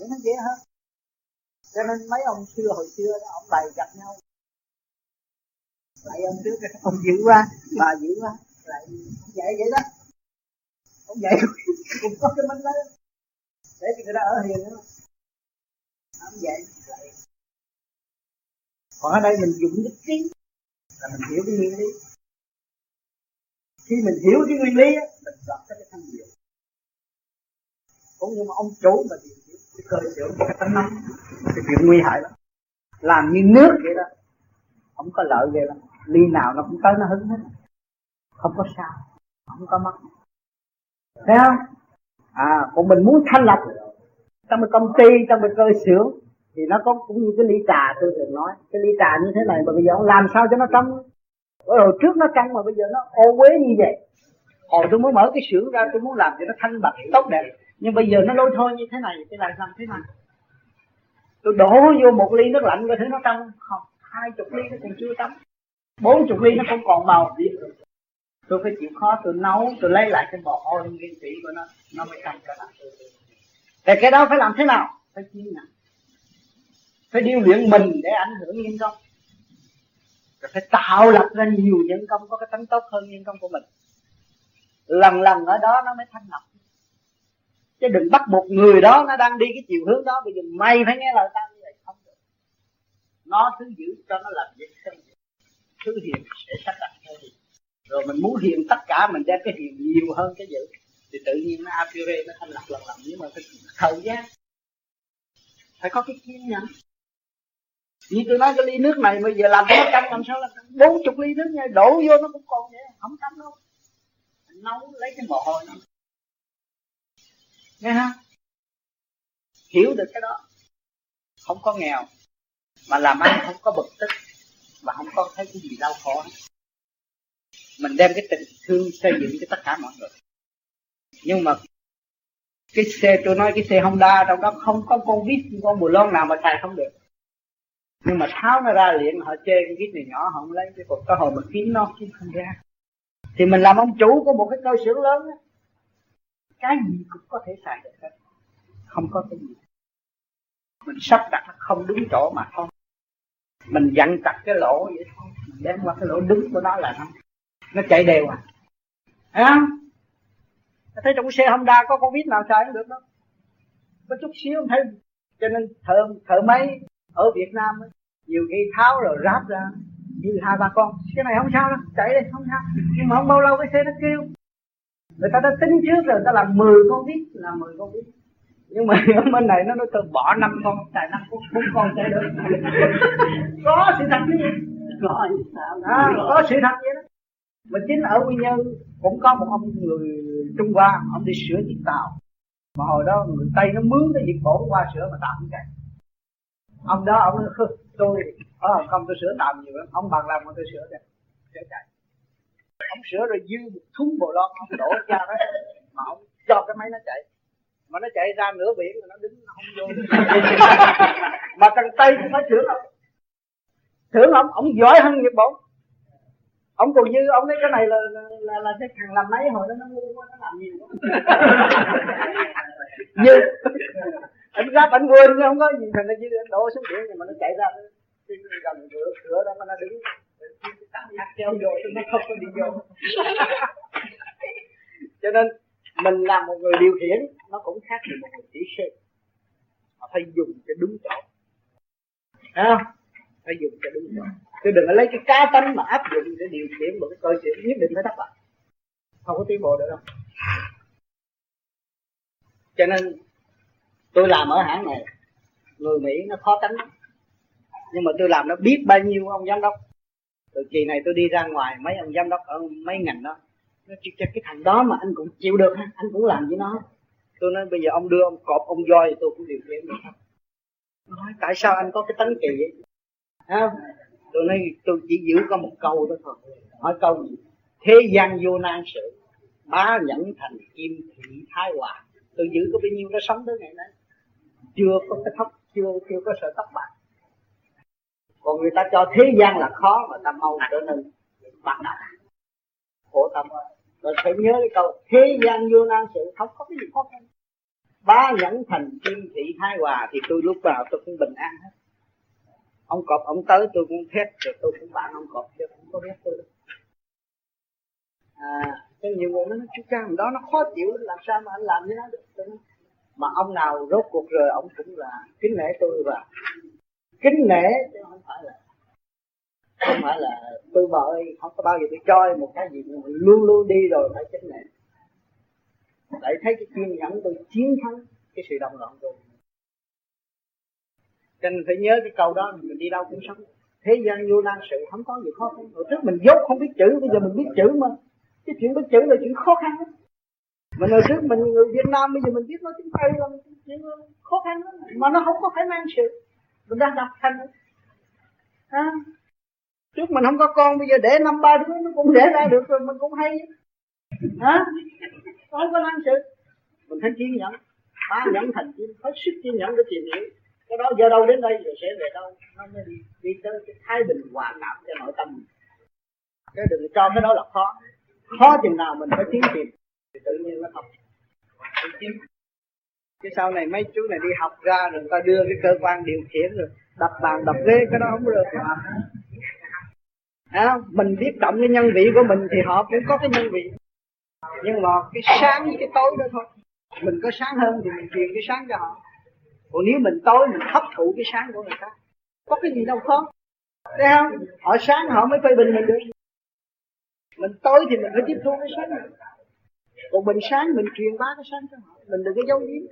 để nó dễ hơn. Cho nên mấy ông xưa hồi xưa đó, ông bày gặp nhau, lại ông trước ông dữ quá, bà dữ quá, lại ông dạy vậy đó, ông dạy cũng có cái bánh đó để cho người ta ở hiền nữa, ông dạy lại. Còn ở đây mình dùng đức trí là mình hiểu cái nguyên lý. Khi mình hiểu cái nguyên lý á, mình gặp cái thanh diệu. Cũng như mà ông chủ mà điều khiển cái cơ sở cái tấm nắm thì chuyện nguy hại lắm, làm như nước vậy đó, không có lợi vậy lắm, ly nào nó cũng tới nó hứng hết, không có sao, không có mất, thấy không? À, còn mình muốn thanh lọc trong một công ty, trong một cơ xưởng thì nó có cũng như cái ly trà tôi thường nói, cái ly trà như thế này mà bây giờ ông làm sao cho nó trong? Rồi trước nó căng mà bây giờ nó ô uế như vậy. Hồi tôi muốn mở cái xưởng ra, tôi muốn làm cho nó thanh bạch tốt đẹp, nhưng bây giờ nó lôi thôi như thế này, cái này làm thế này. Tôi đổ vô một ly nước lạnh coi thử nó trong không, 20 ly nó còn chưa trong, 40 ly nó không còn màu. Tôi phải chịu khó, tôi nấu, tôi lấy lại cái bò ôi nguyên thủy của nó mới trong trở lại. Thì cái đó phải làm thế nào? Phải chuyên ngành, phải điều luyện mình để ảnh hưởng nhân công, rồi phải tạo lập ra nhiều nhân công có cái tánh tốt hơn nhân công của mình. Lần lần ở đó nó mới thanh lọc, chứ đừng bắt một người đó nó đang đi cái chiều hướng đó, bây giờ mày phải nghe lời tao như vậy không được. Nó thứ dữ cho nó làm việc thân thiện, thứ hiền sẽ sắp đặt theo hiền. Rồi mình muốn hiền tất cả, mình đem cái hiền nhiều hơn cái dữ, thì tự nhiên nó apure, nó thanh lọc lần lần. Nhưng mà phải thời gian, phải có cái kiên nhẫn. Như tôi nói cái ly nước này bây giờ làm cho nó căng, làm sao là 40 ly nước nha, đổ vô nó cũng còn vậy, không căng đâu. Mình nấu lấy cái mồ hôi nó. Nghe ha? Hiểu được cái đó, không có nghèo, mà làm ăn không có bực tức, và không có thấy cái gì đau khổ. Mình đem cái tình thương xây dựng cho tất cả mọi người. Nhưng mà cái xe, tôi nói cái xe Honda trong đó không có con vít, con bù lon nào mà xài không được. Nhưng mà tháo nó ra liền họ chê cái vít này nhỏ, họ không lấy, cái cuộc cơ hội mà kiếm nó kiếm không ra. Thì mình làm ông chủ của một cái cơ xưởng lớn á, cái gì cũng có thể xài được hết, không có cái gì. Mình sắp đặt nó không đúng chỗ mà thôi, mình dặn chặt cái lỗ vậy thôi, mình đem qua cái lỗ đứng của nó là nó chạy đều à. Thấy không? Thấy trong xe Honda có con vít nào xài cũng được đâu, có chút xíu không thấy. Cho nên thợ máy ở Việt Nam ấy, nhiều khi tháo rồi ráp ra như 2-3 con, cái này không sao đâu, chạy đi không sao. Nhưng mà không bao lâu cái xe nó kêu, người ta đã tính trước rồi, người ta làm 10 con vít. Nhưng mà ở bên này nó tự bỏ 5 con, tại 4 con chạy được. Có sự thật như vậy, có sự thật vậy đó. Mà chính ở Quy Nhơn cũng có một ông người Trung Hoa, ông đi sửa chiếc tàu, mà hồi đó người Tây nó mướn cái việc bổ qua sửa mà tàu cũng chạy. Ông đó ông nói, tôi ở Hồng Kông tôi sửa tàu nhiều lắm, ông bằng làm mà tôi sửa đây, sẽ chạy. Ông sửa rồi dư một thúng bồ lon, ông đổ ra đó, mà ông cho cái máy nó chạy. Mà nó chạy ra nửa biển rồi nó đứng, nó không vô. Mà cần Tây cũng phải thưởng ông. Thưởng ông giỏi hơn Nhật Bản. Ông còn dư, ông nói cái này là cái thằng làm máy hồi đó nó ngu quá, nó làm nhiều quá. Dư. Anh ráp anh quên, không có gì, thằng nó dư, anh đổ xuống biển, nhưng mà nó chạy ra, nó gần cửa đó mà nó đứng. Cho nên mình làm một người điều khiển nó cũng khác với một người kỹ sư, họ phải dùng cho đúng chỗ, thấy không? Phải dùng cho đúng chỗ, chứ đừng có lấy cái cá tính mà áp dụng để điều khiển một cái cơ sở, nhất định phải thất bại, không có tiến bộ được đâu. Cho nên tôi làm ở hãng này, người Mỹ nó khó tính lắm, nhưng mà tôi làm nó biết bao nhiêu ông giám đốc. Từ kỳ này tôi đi ra ngoài, mấy ông giám đốc ở mấy ngành đó nó chịu cho cái thằng đó mà anh cũng chịu được, anh cũng làm với nó. Tôi nói bây giờ ông đưa ông cọp, ông voi thì tôi cũng điều khiển được. Nói tại sao anh có cái tánh kỳ vậy? À, tôi nói tôi chỉ giữ có một câu đó thôi. Hỏi câu gì? Thế gian vô nan sự, bá nhẫn thành kim thị thái hòa. Tôi giữ có bao nhiêu nó sống tới ngày nay, chưa có cái tóc, chưa có sợi tóc bạc. Còn người ta cho thế gian là khó mà ta mau trở nên bạc đạo, khổ tâm. Rồi phải nhớ cái câu thế gian vô nan sự, không có cái gì khó khăn. bá nhẫn thành kim thị thái hòa, thì tôi lúc vào tôi cũng bình an hết. Ông Cọp ông tới tôi cũng thét, rồi tôi cũng bạn ông Cọp chứ không có biết tôi đâu. Cái nhiều người nói chú cha đó nó khó chịu, làm sao mà anh làm như nó được. Mà ông nào rốt cuộc rồi ông cũng là kính nể tôi, và kính nể chứ không phải là tôi vợ không có bao giờ tôi cho một cái gì, luôn luôn đi rồi phải kính nể. Tại thấy cái kiên nhẫn tôi chiến thắng cái sự đồng loạn rồi. Cho nên phải nhớ cái câu đó, mình đi đâu cũng sống. Thế gian vô nan sự không có gì khó khăn. Hồi trước mình dốt không biết chữ, bây giờ mình biết chữ mà. Cái chuyện biết chữ là chuyện khó khăn lắm. Mình hồi trước mình người Việt Nam, bây giờ mình biết nói tiếng Tây là chuyện khó khăn lắm. Mà nó không có phải nan sự. Mình đang đặt thành à. Trước mình không có con, bây giờ để 5-3 đứa nó cũng để ra được rồi, mình cũng hay hả? Không có nan sự. Mình phải kiên nhẫn. Ba nhẫn thành kiên, hết sức kiên nhẫn để tìm hiểu cái đó, giờ đâu đến đây rồi sẽ về đâu, nó mới đi tới cái thái bình hoàn lạc cho nội tâm mình. Cái đừng cho cái đó là khó chừng nào mình phải tiến tìm thì tự nhiên nó học. Cái sau này mấy chú này đi học ra rồi người ta đưa cái cơ quan điều khiển rồi đập bàn đập ghế, cái đó không được à, mình biết động cái nhân vị của mình thì họ cũng có cái nhân vị, nhưng mà cái sáng với cái tối đó thôi. Mình có sáng hơn thì mình truyền cái sáng cho họ, còn nếu mình tối mình hấp thụ cái sáng của người ta, có cái gì đâu khó, thấy không? Họ sáng họ mới phê bình mình được, mình tối thì mình phải tiếp thu cái sáng này. Còn mình sáng mình truyền bá cái sáng cho họ, mình đừng có giấu giếm.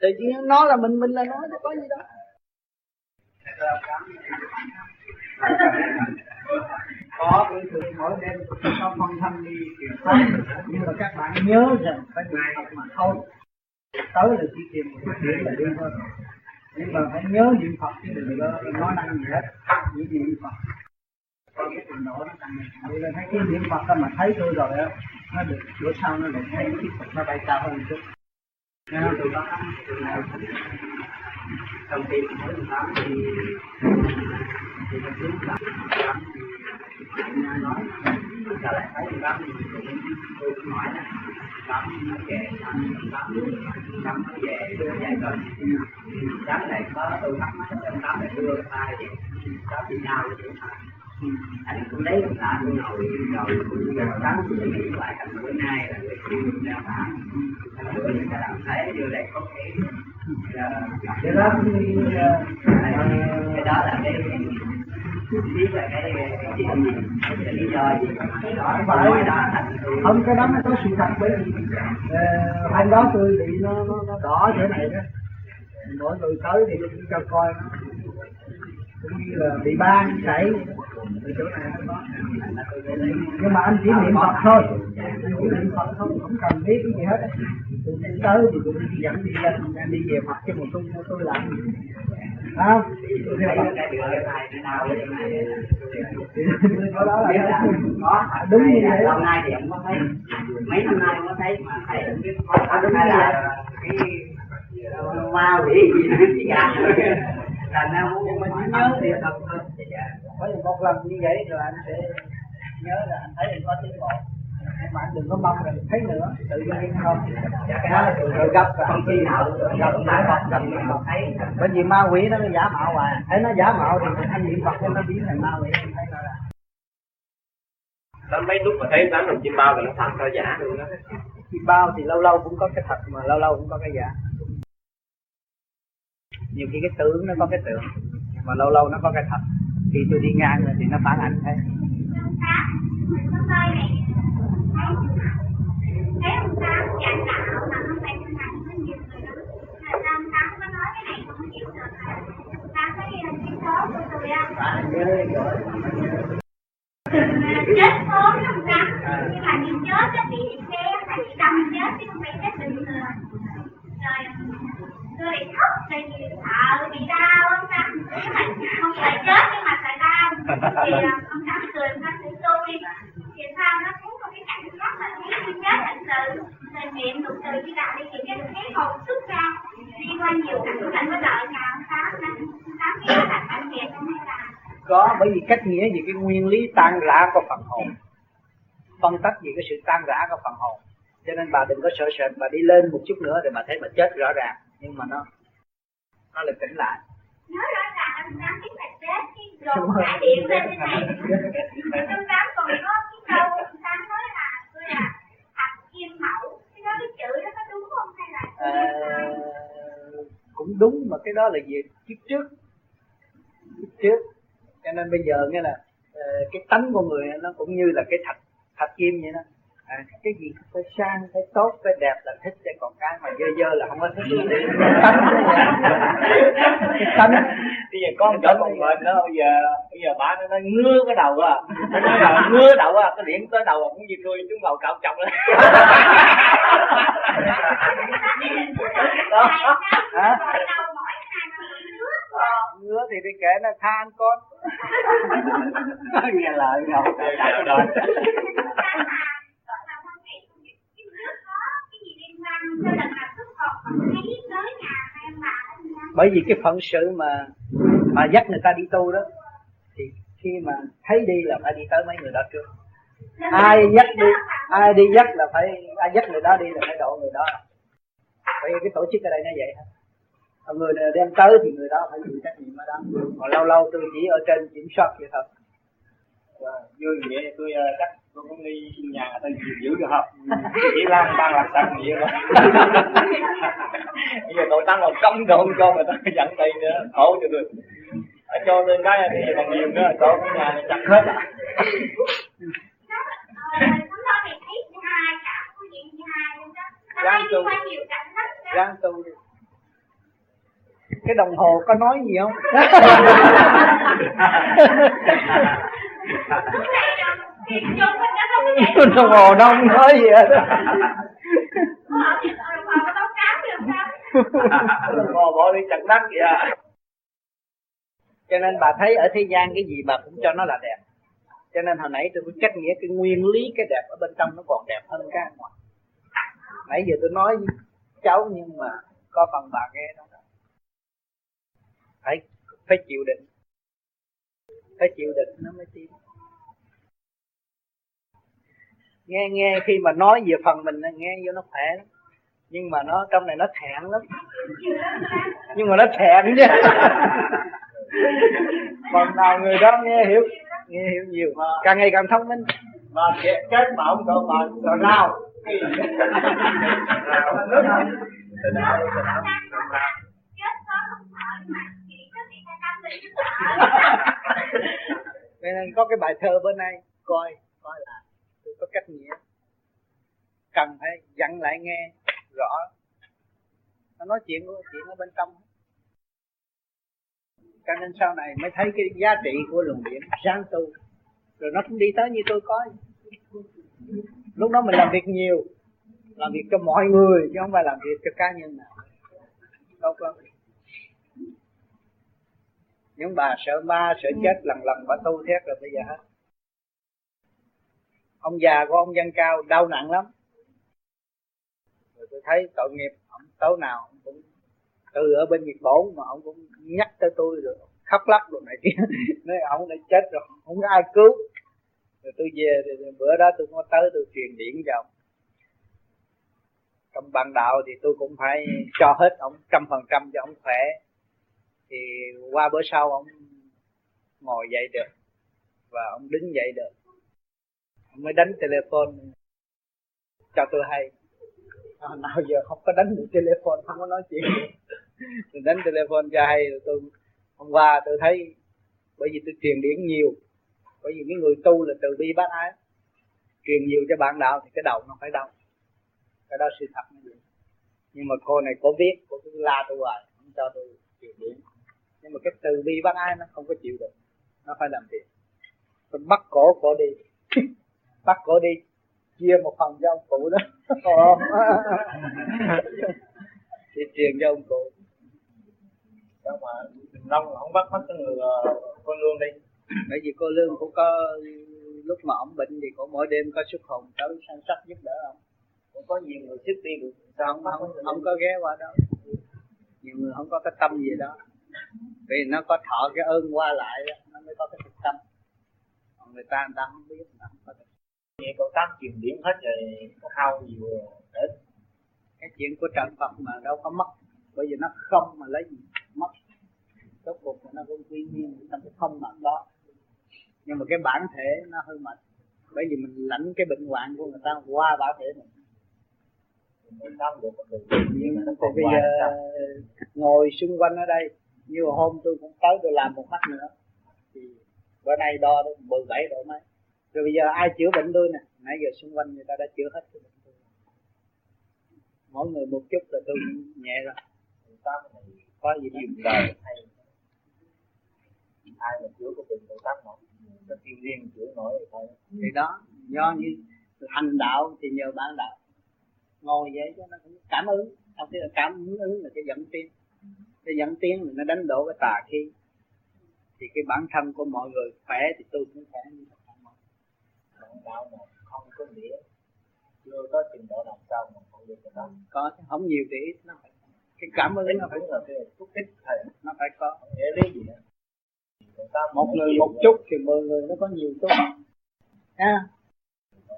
Tại vì nó là mình là nó, nó có gì đâu. Có cái sự mỗi đêm sau phong thanh đi truyền pháp, nhưng mà các bạn nhớ rằng phải ngày học mà thôi. Tới là chỉ tìm một cái chuyện là đi thôi, nhưng mà phải nhớ niệm Phật chứ đừng có nói năng gì hết, chỉ niệm Phật. Còn cái trình độ nó càng ngày lên, thấy cái niệm Phật đó mà thấy tôi rồi á, nó được bữa sau nó được thấy cái Phật nó bay cao hơn chút. Nên từ đó từ này trong khi mới tám thì mình cứ tám thì nhà nói trả lại thấy tám thì tôi cũng nói nè. Tám nó về, tám nó về, đưa dạy rồi. Tám này có tôi thắc mắc cho tám này đưa tay vậy. Tám bị đau thì cũng phải. Anh cũng lấy một tạ tôi ngồi cũng giờ tám cũng nghĩ lại thành bữa nay là người kia mình đã bán. Thành bữa người ta làm thế, đưa đây có thể. Cái đó là cái chuyện gì, cái lý do gì không, cái đó nó có sự thật. Bởi vì anh đó tôi bị nó đỏ thế này đó, mỗi người tới thì cũng cho coi nó cũng như là bị ban chảy ở chỗ này nó có. Nhưng mà anh chỉ niệm Phật thôi, anh chỉ niệm Phật thôi, không cần biết cái gì hết. Tôi tới thì tôi dẫn đi ra, đi về Phật cho một tu của tôi làm gì. Không, tôi thấy cái điều này nào vậy này, đó là biết là có đúng như thế. Hôm nay thì không có thấy, mấy năm nay không có thấy mà thầy cũng biết có đúng là cái ma quỷ gì nó chỉ gạt thôi. Là nó muốn mình nhớ thì thật thôi. Có một lần như vậy rồi anh sẽ nhớ là anh thấy mình có tiến bộ. Mà anh đừng có mong là thấy nữa, tự nhiên không. Cái đó là tự gặp rồi, không khi nào gặp mãi Phật gặp niệm Phật thấy. Bởi vì ma quỷ nó giả mạo hoài, thấy nó giả mạo thì anh niệm Phật nó biến thành ma quỷ, anh thấy nó là. Đó mấy lúc mà thấy dám làm chim bao thì nó thật nó giả luôn đó. Chim bao thì lâu lâu cũng có cái thật mà lâu lâu cũng có cái giả. Nhiều khi cái tướng nó có cái tượng, mà lâu lâu nó có cái thật. Khi tôi đi ngang rồi thì nó phản ảnh thế. Thấy ông Tám giảng đạo mà không phải thực hành có nhiều người lắm. Là sao ông Tám có nói cái này không hiểu được hả? Ông Tám thấy cái số của tôi á. Chết số với ông Tám. Nhưng mà những chết á bị xe, phải bị đâm chết chứ không phải chết bình thường. Rồi, tôi bị khóc, tại vì sợ, bị đau ông Tám. Nhưng mà không phải chết nhưng mà phải đau. Thì ông Tám cười, ông Tám cười tôi. Thì sao nó thấy một cái cảnh giác mà thấy tôi chết thật sự. Rồi niệm một từ đi đạo đi kiểm tra thấy hồn xuất ra. Đi qua nhiều cảnh cảnh có đợi nhà ông Tám năm. Ông Tám nghĩ là cảnh Việt không hay là? Có, bởi vì cách nghĩa về cái nguyên lý tan rã của phần hồn. Phân tích về cái sự tan rã của phần hồn. Cho nên bà đừng có sợ sệt, bà đi lên một chút nữa rồi bà thấy bà chết rõ ràng. Nhưng mà nó là tỉnh lại. Nói rõ ràng ông Tám biết là chết, rồi cả điện lên thế này. Ông Tám còn có cái câu ông Tám nói là tôi là thằng Kim Mẫu. Cái đó cái chữ đó có đúng không hay là cũng đúng, mà cái đó là gì kiếp trước. Cho nên bây giờ nghe nè, cái tánh con người nó cũng như là cái thạch kim vậy đó. Cái gì phải sang, phải tốt, phải đẹp là thích, chứ còn cái mà dơ dơ là không có thích. Cái tánh. Bây giờ con chó con mệt đó, bây giờ bà nó ngứa cái đầu à. Nó là ngứa đầu à, cái điểm tới đầu cũng như tôi chúng đầu cạo chọc lên. Đó. Hả? Ngứa thì đi kể nó than con. Nghe lời nhau. Bởi vì cái phận sự mà dắt người ta đi tu đó, thì khi mà thấy đi là phải đi tới mấy người đó trước. Ai dắt người đó đi là phải độ người đó. Bởi vì cái tổ chức ở đây nó vậy hả? Người nào đem tới thì người đó phải chịu trách nhiệm ở đó. Còn lâu lâu tôi chỉ ở trên kiểm soát vậy thôi. Vui vậy tôi chắc tôi cũng đi nhà tôi giữ được không? Chỉ làm sạch vậy thôi. Bây giờ tội tăng còn cấm đồn con người ta dẫn tay nữa, khổ cho được. Cho nên cái thì còn nhiều nữa, chỗ của nhà này chặt hết. Ráng tu. Cái đồng hồ có nói gì không? Đồng hồ đâu nói gì hết. Đồng hồ bỏ đi chặt nát vậy à. Cho nên bà thấy ở thế gian cái gì bà cũng cho nó là đẹp. Cho nên hồi nãy tôi cũng cách nghĩa cái nguyên lý cái đẹp ở bên trong nó còn đẹp hơn cái ngoài. Nãy giờ tôi nói với cháu nhưng mà có bằng bà nghe đó. Phải chịu định. Phải chịu định nó mới tiến. Nghe khi mà nói về phần mình nghe vô nó khỏe lắm. Nhưng mà nó trong này nó thẹn lắm. Nhưng mà nó thẹn chứ. Phần nào người đó nghe hiểu nhiều. Càng ngày càng thông minh. Mà chết mà ông cậu mà còn lao. Nên có cái bài thơ bữa nay coi là tôi có cách nghĩa cần phải dặn lại nghe rõ. Nó nói chuyện ở bên trong, cho nên sau này mới thấy cái giá trị của luồng điển sáng tu. Rồi nó cũng đi tới như tôi coi. Lúc đó mình làm việc nhiều, làm việc cho mọi người chứ không phải làm việc cho cá nhân nào. Đâu có. Những bà sợ ma, sợ chết lần bà tu thét rồi bây giờ hết. Ông già của ông Văn Cao đau nặng lắm. Rồi tôi thấy tội nghiệp, ông tối nào ông cũng từ ở bên Việt Bổn mà ông cũng nhắc tới tôi rồi khóc lóc rồi này kia. Nói ông đã chết rồi, không có ai cứu. Rồi tôi về thì bữa đó tôi có tới tôi truyền điện cho ông. Trong ban đạo thì tôi cũng phải cho hết ông 100% cho ông khỏe. Thì qua bữa sau ông ngồi dậy được và ông đứng dậy được. Ông mới đánh telephone cho tôi hay. Nào giờ không có đánh được telephone, không có nói chuyện. Mình đánh telephone cho hay rồi tôi hôm qua tôi thấy, bởi vì tôi truyền điển nhiều, bởi vì cái người tu là từ bi bác ái, truyền nhiều cho bạn đạo thì cái đầu nó phải đau. Cái đó sự thật. Nhưng mà cô này cô biết, cô cứ la tôi hoài, không cho tôi truyền điển. Nhưng mà cái từ bi bác ai nó không có chịu được. Nó phải làm việc. Tôi bắt cổ đi. Bắt cổ đi. Chia một phần cho ông cụ đó. Thì truyền cho ông cụ. Sao mà Long không bắt mất cái người cô Lương đi. Bởi vì cô Lương cũng có. Lúc mà ổng bệnh thì cũng mỗi đêm có xuất hồn tới săn sóc giúp đỡ ông. Cũng có nhiều người trước đi được. Sao không có ghé qua đó. Nhiều người không có cái tâm gì đó. Vì nó có thọ cái ơn qua lại đó, nó mới có cái thực tâm. Còn người ta không biết, nó không có thực vậy cậu tám kiểm điểm hết rồi có hao nhiều hết. Cái chuyện của trận Phật mà đâu có mất, bởi vì nó không mà lấy gì mất, rốt cuộc là nó cũng quy nguyên trong cái không mà đó. Nhưng mà cái bản thể nó hơi mệt, bởi vì mình lãnh cái bệnh hoạn của người ta qua bản thể mình. Nhưng mà bây giờ ngồi xung quanh ở đây, như hôm tôi cũng tới tôi làm một mắt nữa, thì bữa nay đo 17 độ mấy. Rồi bây giờ ai chữa bệnh tôi nè, nãy giờ xung quanh người ta đã chữa hết cái bệnh tôi. Mỗi người một chút là tôi nhẹ rồi. Có gì dùm đời hay. Ai mà chữa có bệnh tôi tắt nổi, nó kêu riêng chữa nổi thì thôi. Thì đó, do như hành đạo thì nhờ bản đạo. Ngồi vậy cho nó cũng cảm ứng, sau khi cảm ứng là cái dẫn tiến. Cái dẫn tiến là nó đánh đổ cái tà khí. Thì cái bản thân của mọi người khỏe thì tôi cũng khỏe. Đạo mà không có nghĩa, chưa có trình độ làm sao mà không được cái đó. Có, không nhiều thì ít, nó phải cái cảm ơn nó phải là cái chút ít thầy, nó phải có nghĩa lý gì đó. Một người một chút thì 10 người nó có nhiều chút. Ha.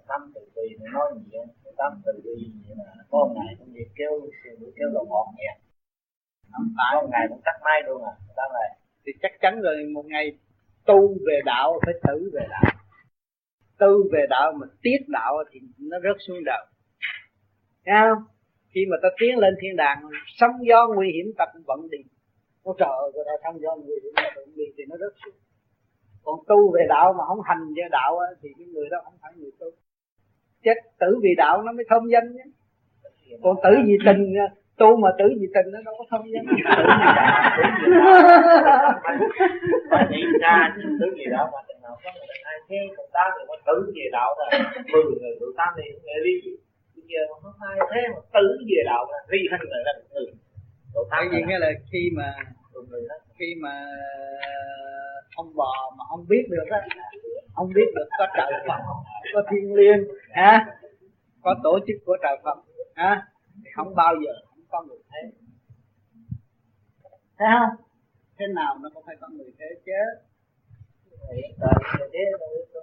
Tâm từ bi nó nói gì vậy? Tâm từ bi là có ngày cũng việc kêu sự kêu là ngọt nhẹ. Có ngày cũng tắt máy luôn à, ta này. Thì chắc chắn rồi một ngày tu về đạo phải thử về đạo. Tư về đạo mà tiết đạo thì nó rớt xuống đạo. Thấy không? Khi mà ta tiến lên thiên đàng, sóng gió nguy hiểm ta cũng vẫn đi. Nó trời ơi, ta sóng gió nguy hiểm ta cũng đi thì nó rớt xuống. Còn tu về đạo mà không hành về đạo thì cái người đó không phải người tu. Chết tử vì đạo nó mới thông danh nhé. Còn tử vì tình, tu mà tử vì tình nó đâu có thông danh. Mà chỉ ra chứ tử vì đạo mà tình nào có người ai thế còn ta thì nó tử về đạo là 10 người tụi ta này cũng nghe lý gì. Bây giờ mà nó ai thế mà tử về đạo là ri hết người là người. Tụi ta như nghĩa là khi mà ông bò mà không biết được á, không biết được có trời Phật, có thiên liêng, ha, có tổ chức của trời Phật, ha, thì không bao giờ không có người thế, thấy không? Thế nào nó cũng phải có người thế chứ. Vậy mà tôi chết thôi,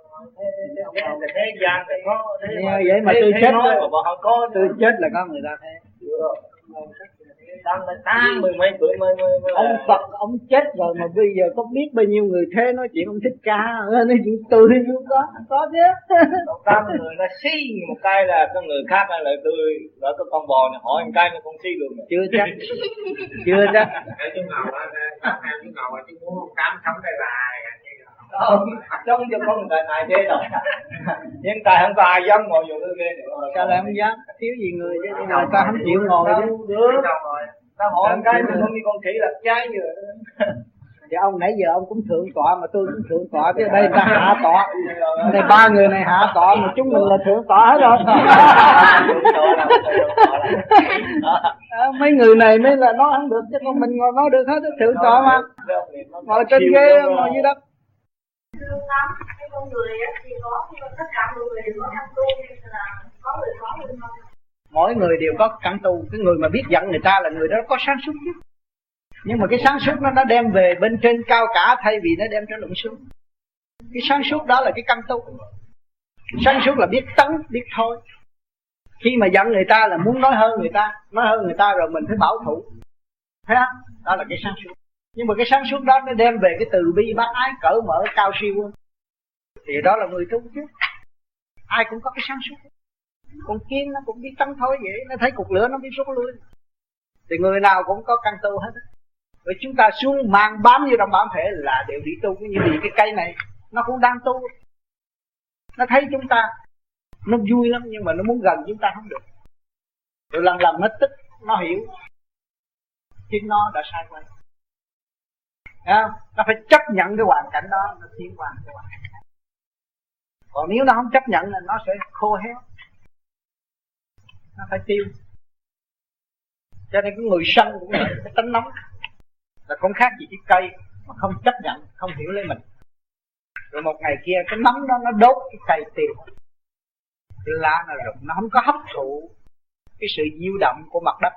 tôi chết là có người ta thế. Ông Phật ông chết rồi mà bây giờ có biết bao nhiêu người thế nói chuyện ông Thích Ca, nói chuyện tôi cũng có chứ. Tám người nó xí một cái là có người khác là tôi gọi cái con bò này hỏi một cái nó cũng xí được rồi. Chưa chắc. Chú Ngọc hai chú Ngọc chú muốn ông Tám sống đây bài. Không, trong cho con người này thế rồi. Hiện tại không có ai dám ngồi vô cái ghế nữa. Sao lại không dám? Thiếu gì người chứ, người ta không chịu ngồi chứ. Ta hỏi cái mình không đi con khỉ lật trái như vậy. Thì ông nãy giờ ông cũng thượng tọa mà tôi cũng thượng tọa chứ đây ta hạ tọa. Đây ba người này hạ tọa mà chúng mình là thượng tọa hết rồi. Mấy người này mới là nói không được chứ con mình ngồi nói được hết thượng tọa mà. Ngồi trên ghế ngồi dưới đất. Thưa Tám, cái con người thì có tất cả mọi người đều có căn tu là có người khó người không? Mỗi người đều có căn tu, cái người mà biết dẫn người ta là người đó có sáng suốt chứ. Nhưng mà cái sáng suốt nó đem về bên trên cao cả thay vì nó đem trở lụng xuống. Cái sáng suốt đó là cái căn tu. Sáng suốt là biết tấn, biết thôi. Khi mà dẫn người ta là muốn nói hơn người ta rồi mình phải bảo thủ. Thấy không? Đó là cái sáng suốt. Nhưng mà cái sáng suốt đó nó đem về cái từ bi bác ái cởi mở cao siêu. Thì đó là người tu chứ. Ai cũng có cái sáng suốt. Con kiến nó cũng biết tắm thôi vậy. Nó thấy cục lửa nó biết rút lui. Thì người nào cũng có căn tu hết. Rồi chúng ta xuống mang bám vô trong bản thể là đều đi tu. Như vì cái cây này nó cũng đang tu. Nó thấy chúng ta, nó vui lắm nhưng mà nó muốn gần chúng ta không được. Rồi lần lần nó tức, nó hiểu chính nó đã sai quay. Nó phải chấp nhận cái hoàn cảnh đó, nó tiến qua cái hoàn cảnh đó. Còn nếu nó không chấp nhận là nó sẽ khô héo, nó phải tiêu. Cho nên cái người sân cũng vậy, cái tánh nóng là không khác gì cái cây mà không chấp nhận, không hiểu lấy mình. Rồi một ngày kia cái nóng đó nó đốt cái cây tiêu, cái lá nó rụng, nó không có hấp thụ cái sự diêu động của mặt đất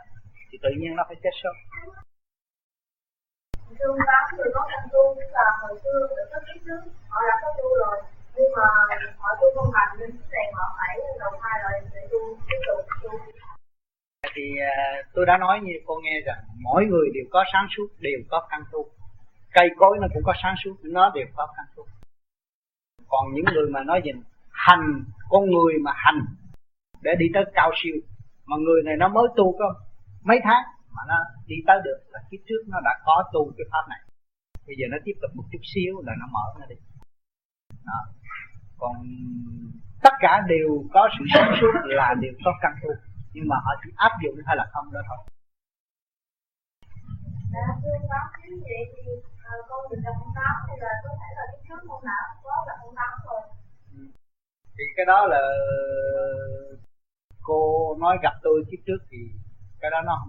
thì tự nhiên nó phải chết sớm. Thưa ông Tám, người có căn tu là hồi xưa đã có kiếp trước, họ đã có tu rồi. nhưng mà họ tu không hành nên suốt ngày họ phải đầu thai rồi để tu tiếp tục tu. Thì tôi đã nói như cô nghe rằng mỗi người đều có sáng suốt, đều có căn tu. Cây cối nó cũng có sáng suốt, nó đều có căn tu. Còn những người mà nói gì hành, con người mà hành để đi tới cao siêu, mà người này nó mới tu có mấy tháng mà nó đi tới được là kiếp trước nó đã có tu cái pháp này. Bây giờ nó tiếp tục một chút xíu là nó mở nó đi. Đó. Còn tất cả đều có sự sáng suốt là đều có căn tu, nhưng mà họ chỉ áp dụng hay là không đó thôi. Dạ, thưa bác sĩ vậy thì con mình là con tám thì là có thể là cái trước con đã có là con tám rồi. Thì cái đó là cô nói gặp tôi kiếp trước thì cái đó nó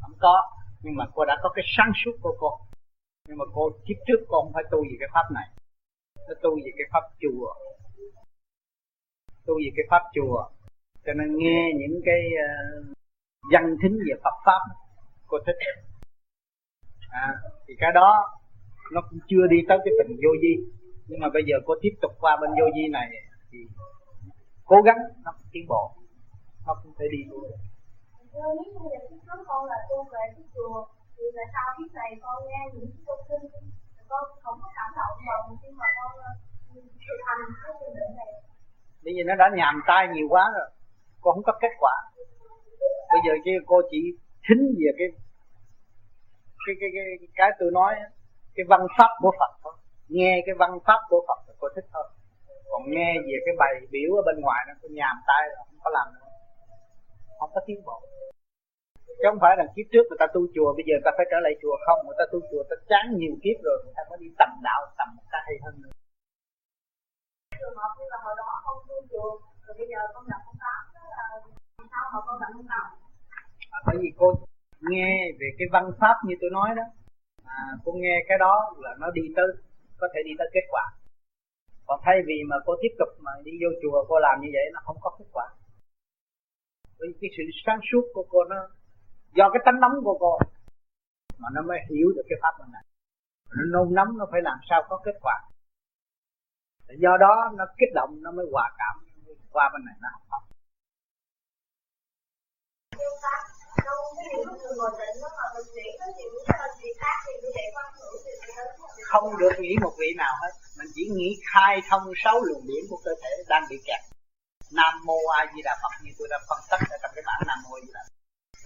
không có, nhưng mà cô đã có cái sáng suốt của cô. Nhưng mà cô kiếp trước cô không phải tu gì cái pháp này, nó tu gì cái pháp chùa, cho nên nghe những cái văn thính về Phật pháp cô thích. Thì cái đó nó cũng chưa đi tới cái tình vô vi, nhưng mà bây giờ cô tiếp tục qua bên vô vi này thì cố gắng nó cũng tiến bộ, nó cũng thể đi luôn. Con là tu về cái chùa, thì là sau kiếp này con nghe những cái câu kinh, con không có cảm động lòng nhưng mà con thực hành cái trình độ này. Bây giờ nó đã nhàm tai nhiều quá rồi, cô không có kết quả. Bây giờ kia cô chỉ thính về cái tôi nói, cái văn pháp của Phật thôi, nghe cái văn pháp của Phật là cô thích thôi. Còn nghe về cái bài biểu ở bên ngoài nó cứ nhàm tai rồi, không có làm nữa, không có tiến bộ. Chứ không phải là kiếp trước người ta tu chùa, bây giờ người ta phải trở lại chùa, không, người ta tu chùa ta chán nhiều kiếp rồi, người ta mới đi tầm đạo, tầm một cái hay hơn nữa. Trường hợp như là hồi đó không tu chùa, rồi bây giờ con gặp ông Tám, đó là sao mà con gặp ông Tám? Bởi vì cô nghe về cái văn pháp như tôi nói đó, cô nghe cái đó là nó đi tới, có thể đi tới kết quả. Còn thay vì mà cô tiếp tục mà đi vô chùa cô làm như vậy nó không có kết quả. Bởi vì cái sự sáng suốt của cô nó do cái tánh nóng của cô mà nó mới hiểu được cái pháp này. Nó nôn nóng, nó phải làm sao có kết quả. Do đó nó kích động, nó mới hòa cảm qua bên này nó học. Không được nghĩ một vị nào hết, mình chỉ nghĩ khai thông 6 luồng điển của cơ thể đang bị kẹt. Nam Mô A Di Đà Phật như tôi đã phân tích ở trong cái bản Nam Mô A Di Đà Phật.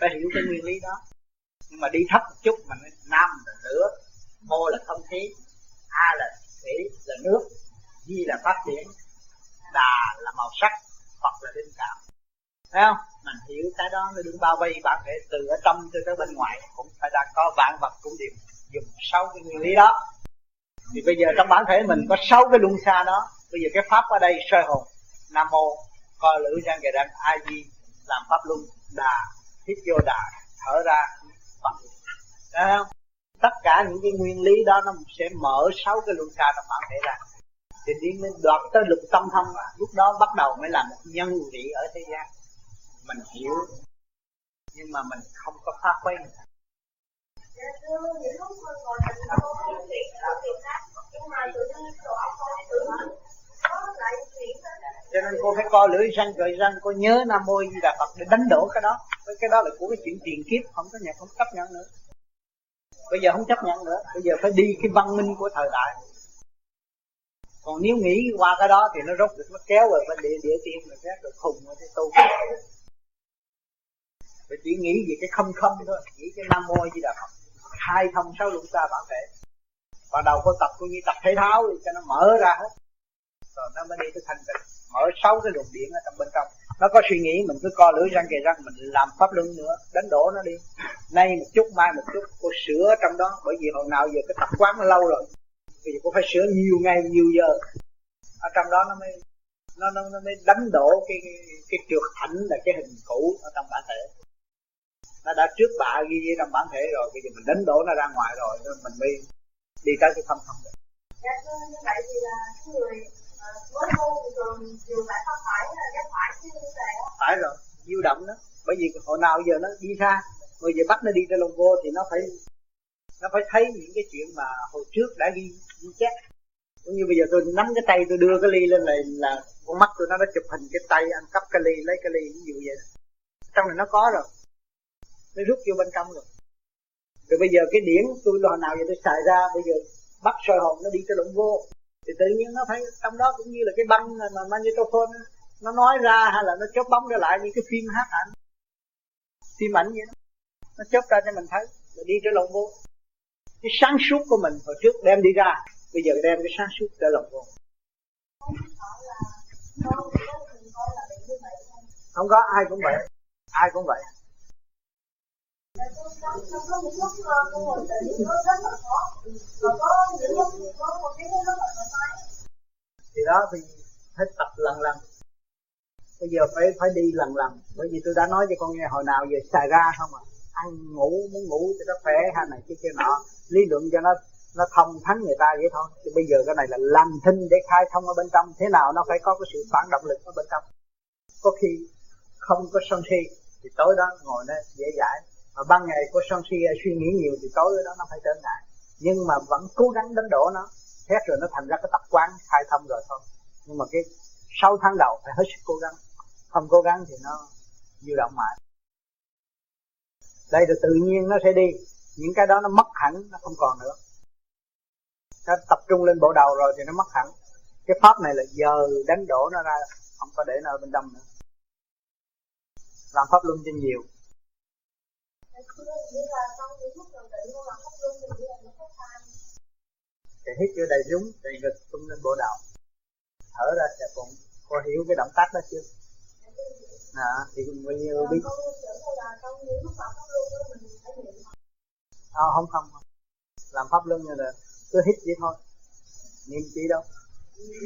Phải hiểu cái nguyên lý đó. Nhưng mà đi thấp một chút mà Nam là lửa, Mô là không khí, A là thủy là nước, Di là phát triển, Đà là màu sắc, Phật là linh cảm. Thấy không? Mình hiểu cái đó nó đừng bao vây bản thể từ ở trong cho tới bên ngoài, cũng phải đang có vạn vật cũng đều dùng 6 cái nguyên lý đó. Thì bây giờ trong bản thể mình có 6 cái luân xa đó. Bây giờ cái pháp ở đây soi hồn Nam Mô, coi lưỡi răng gà răng A Di làm pháp luân, Đà hít vô Đà, thở ra Phật. Thấy không? Tất cả những cái nguyên lý đó nó sẽ mở 6 cái luân xa trong bản thể ra. Thì đến đoạt tới lực tâm thông, lúc đó bắt đầu mới là một nhân vị ở thế gian. Mình hiểu nhưng mà mình không có phát quay. Cho nên cô phải co lưỡi răng gợi răng, cô nhớ Nam Mô Di Đà Phật để đánh đổ cái đó. Cái đó là của cái chuyện tiền kiếp, không có nhà không chấp nhận nữa. Bây giờ không chấp nhận nữa, bây giờ phải đi cái văn minh của thời đại. Còn nếu nghĩ qua cái đó thì nó rốt được, nó kéo về bên địa tiên rồi khác rồi khùng rồi cái tu. Rồi chỉ nghĩ về cái không không thôi, nghĩ cái Nam Mô Di Đà Phật, khai thông 6 luân xa bản thể. Ban đầu cô tập coi như tập thể thao thì cho nó mở ra hết, rồi nó mới đi tới thanh tịnh, mở 6 cái luồng điện ở trong bên trong. Nó có suy nghĩ mình cứ co lưỡi răng kề răng, mình làm pháp luân nữa, đánh đổ nó đi. Nay một chút mai một chút, cô sửa trong đó, bởi vì hồi nào giờ cái tập quán nó lâu rồi. Vì cô phải sửa nhiều ngày nhiều giờ ở trong đó nó mới đánh đổ cái trượt ảnh là cái hình cũ ở trong bản thể. Nó đã trước bạ ghi trong bản thể rồi, bây giờ mình đánh đổ nó ra ngoài rồi nên mình mới đi tới cái không thông được. Dạ, như vậy thì là người mới tu thường vừa phải thoát khỏi là cái phải chứ không thể. Phải rồi, diêu động đó, bởi vì hồi nào giờ nó đi ra, bây giờ bắt nó đi ra lòng vô thì nó phải thấy những cái chuyện mà hồi trước đã ghi chép, Như bây giờ tôi nắm cái tay tôi đưa cái ly lên là con mắt tôi nó chụp hình cái tay ăn cắp cái ly, lấy cái ly ví dụ vậy đó. Trong này nó có rồi, nó rút vô bên trong rồi. Rồi bây giờ cái điển tôi hồi nào giờ tôi xài ra, bây giờ bắt soi hồn nó đi tới lũng vô, thì tự nhiên nó thấy trong đó cũng như là cái băng mà magnetophone nó nói ra, hay là nó chớp bóng trở lại như cái phim hát ảnh, phim ảnh vậy đó. Nó chớp ra cho mình thấy rồi đi trở lũng vô. Cái sáng suốt của mình hồi trước đem đi ra, bây giờ đem cái sáng suốt trở lũng vô. Không có, ai cũng vậy, ai cũng vậy. Thì đó, thì phải tập lần lần. Bây giờ phải đi lần lần. Bởi vì tôi đã nói cho con nghe hồi nào giờ xài ra không à, ăn ngủ, muốn ngủ cho nó khỏe hay này kia kia nọ, lý luận cho nó thông thắng người ta vậy thôi. Thì bây giờ cái này là làm thinh để khai thông ở bên trong. Thế nào nó phải có cái sự phản động lực ở bên trong. Có khi không có sân si thì tối đó ngồi nó dễ dãi, mà ban ngày có sân si suy nghĩ nhiều thì tối đó nó phải trở ngại, nhưng mà vẫn cố gắng đánh đổ nó, hết rồi nó thành ra cái tập quán khai thông rồi thôi. Nhưng mà cái 6 tháng đầu phải hết sức cố gắng, không cố gắng thì nó dư động mãi. Đây rồi tự nhiên nó sẽ đi, những cái đó nó mất hẳn, nó không còn nữa. Nó tập trung lên bộ đầu rồi thì nó mất hẳn. Cái pháp này là giờ đánh đổ nó ra, không có để nó ở bên trong nữa. Làm pháp luân trên nhiều. Thì hít vô đầy rúng, đầy ngực tung lên bộ đầu, thở ra sẽ còn có hiểu cái động tác đó chưa? À, thì bao nhiêu biết? À, không. Làm pháp luân như là cứ hít vậy thôi, niệm chỉ đâu.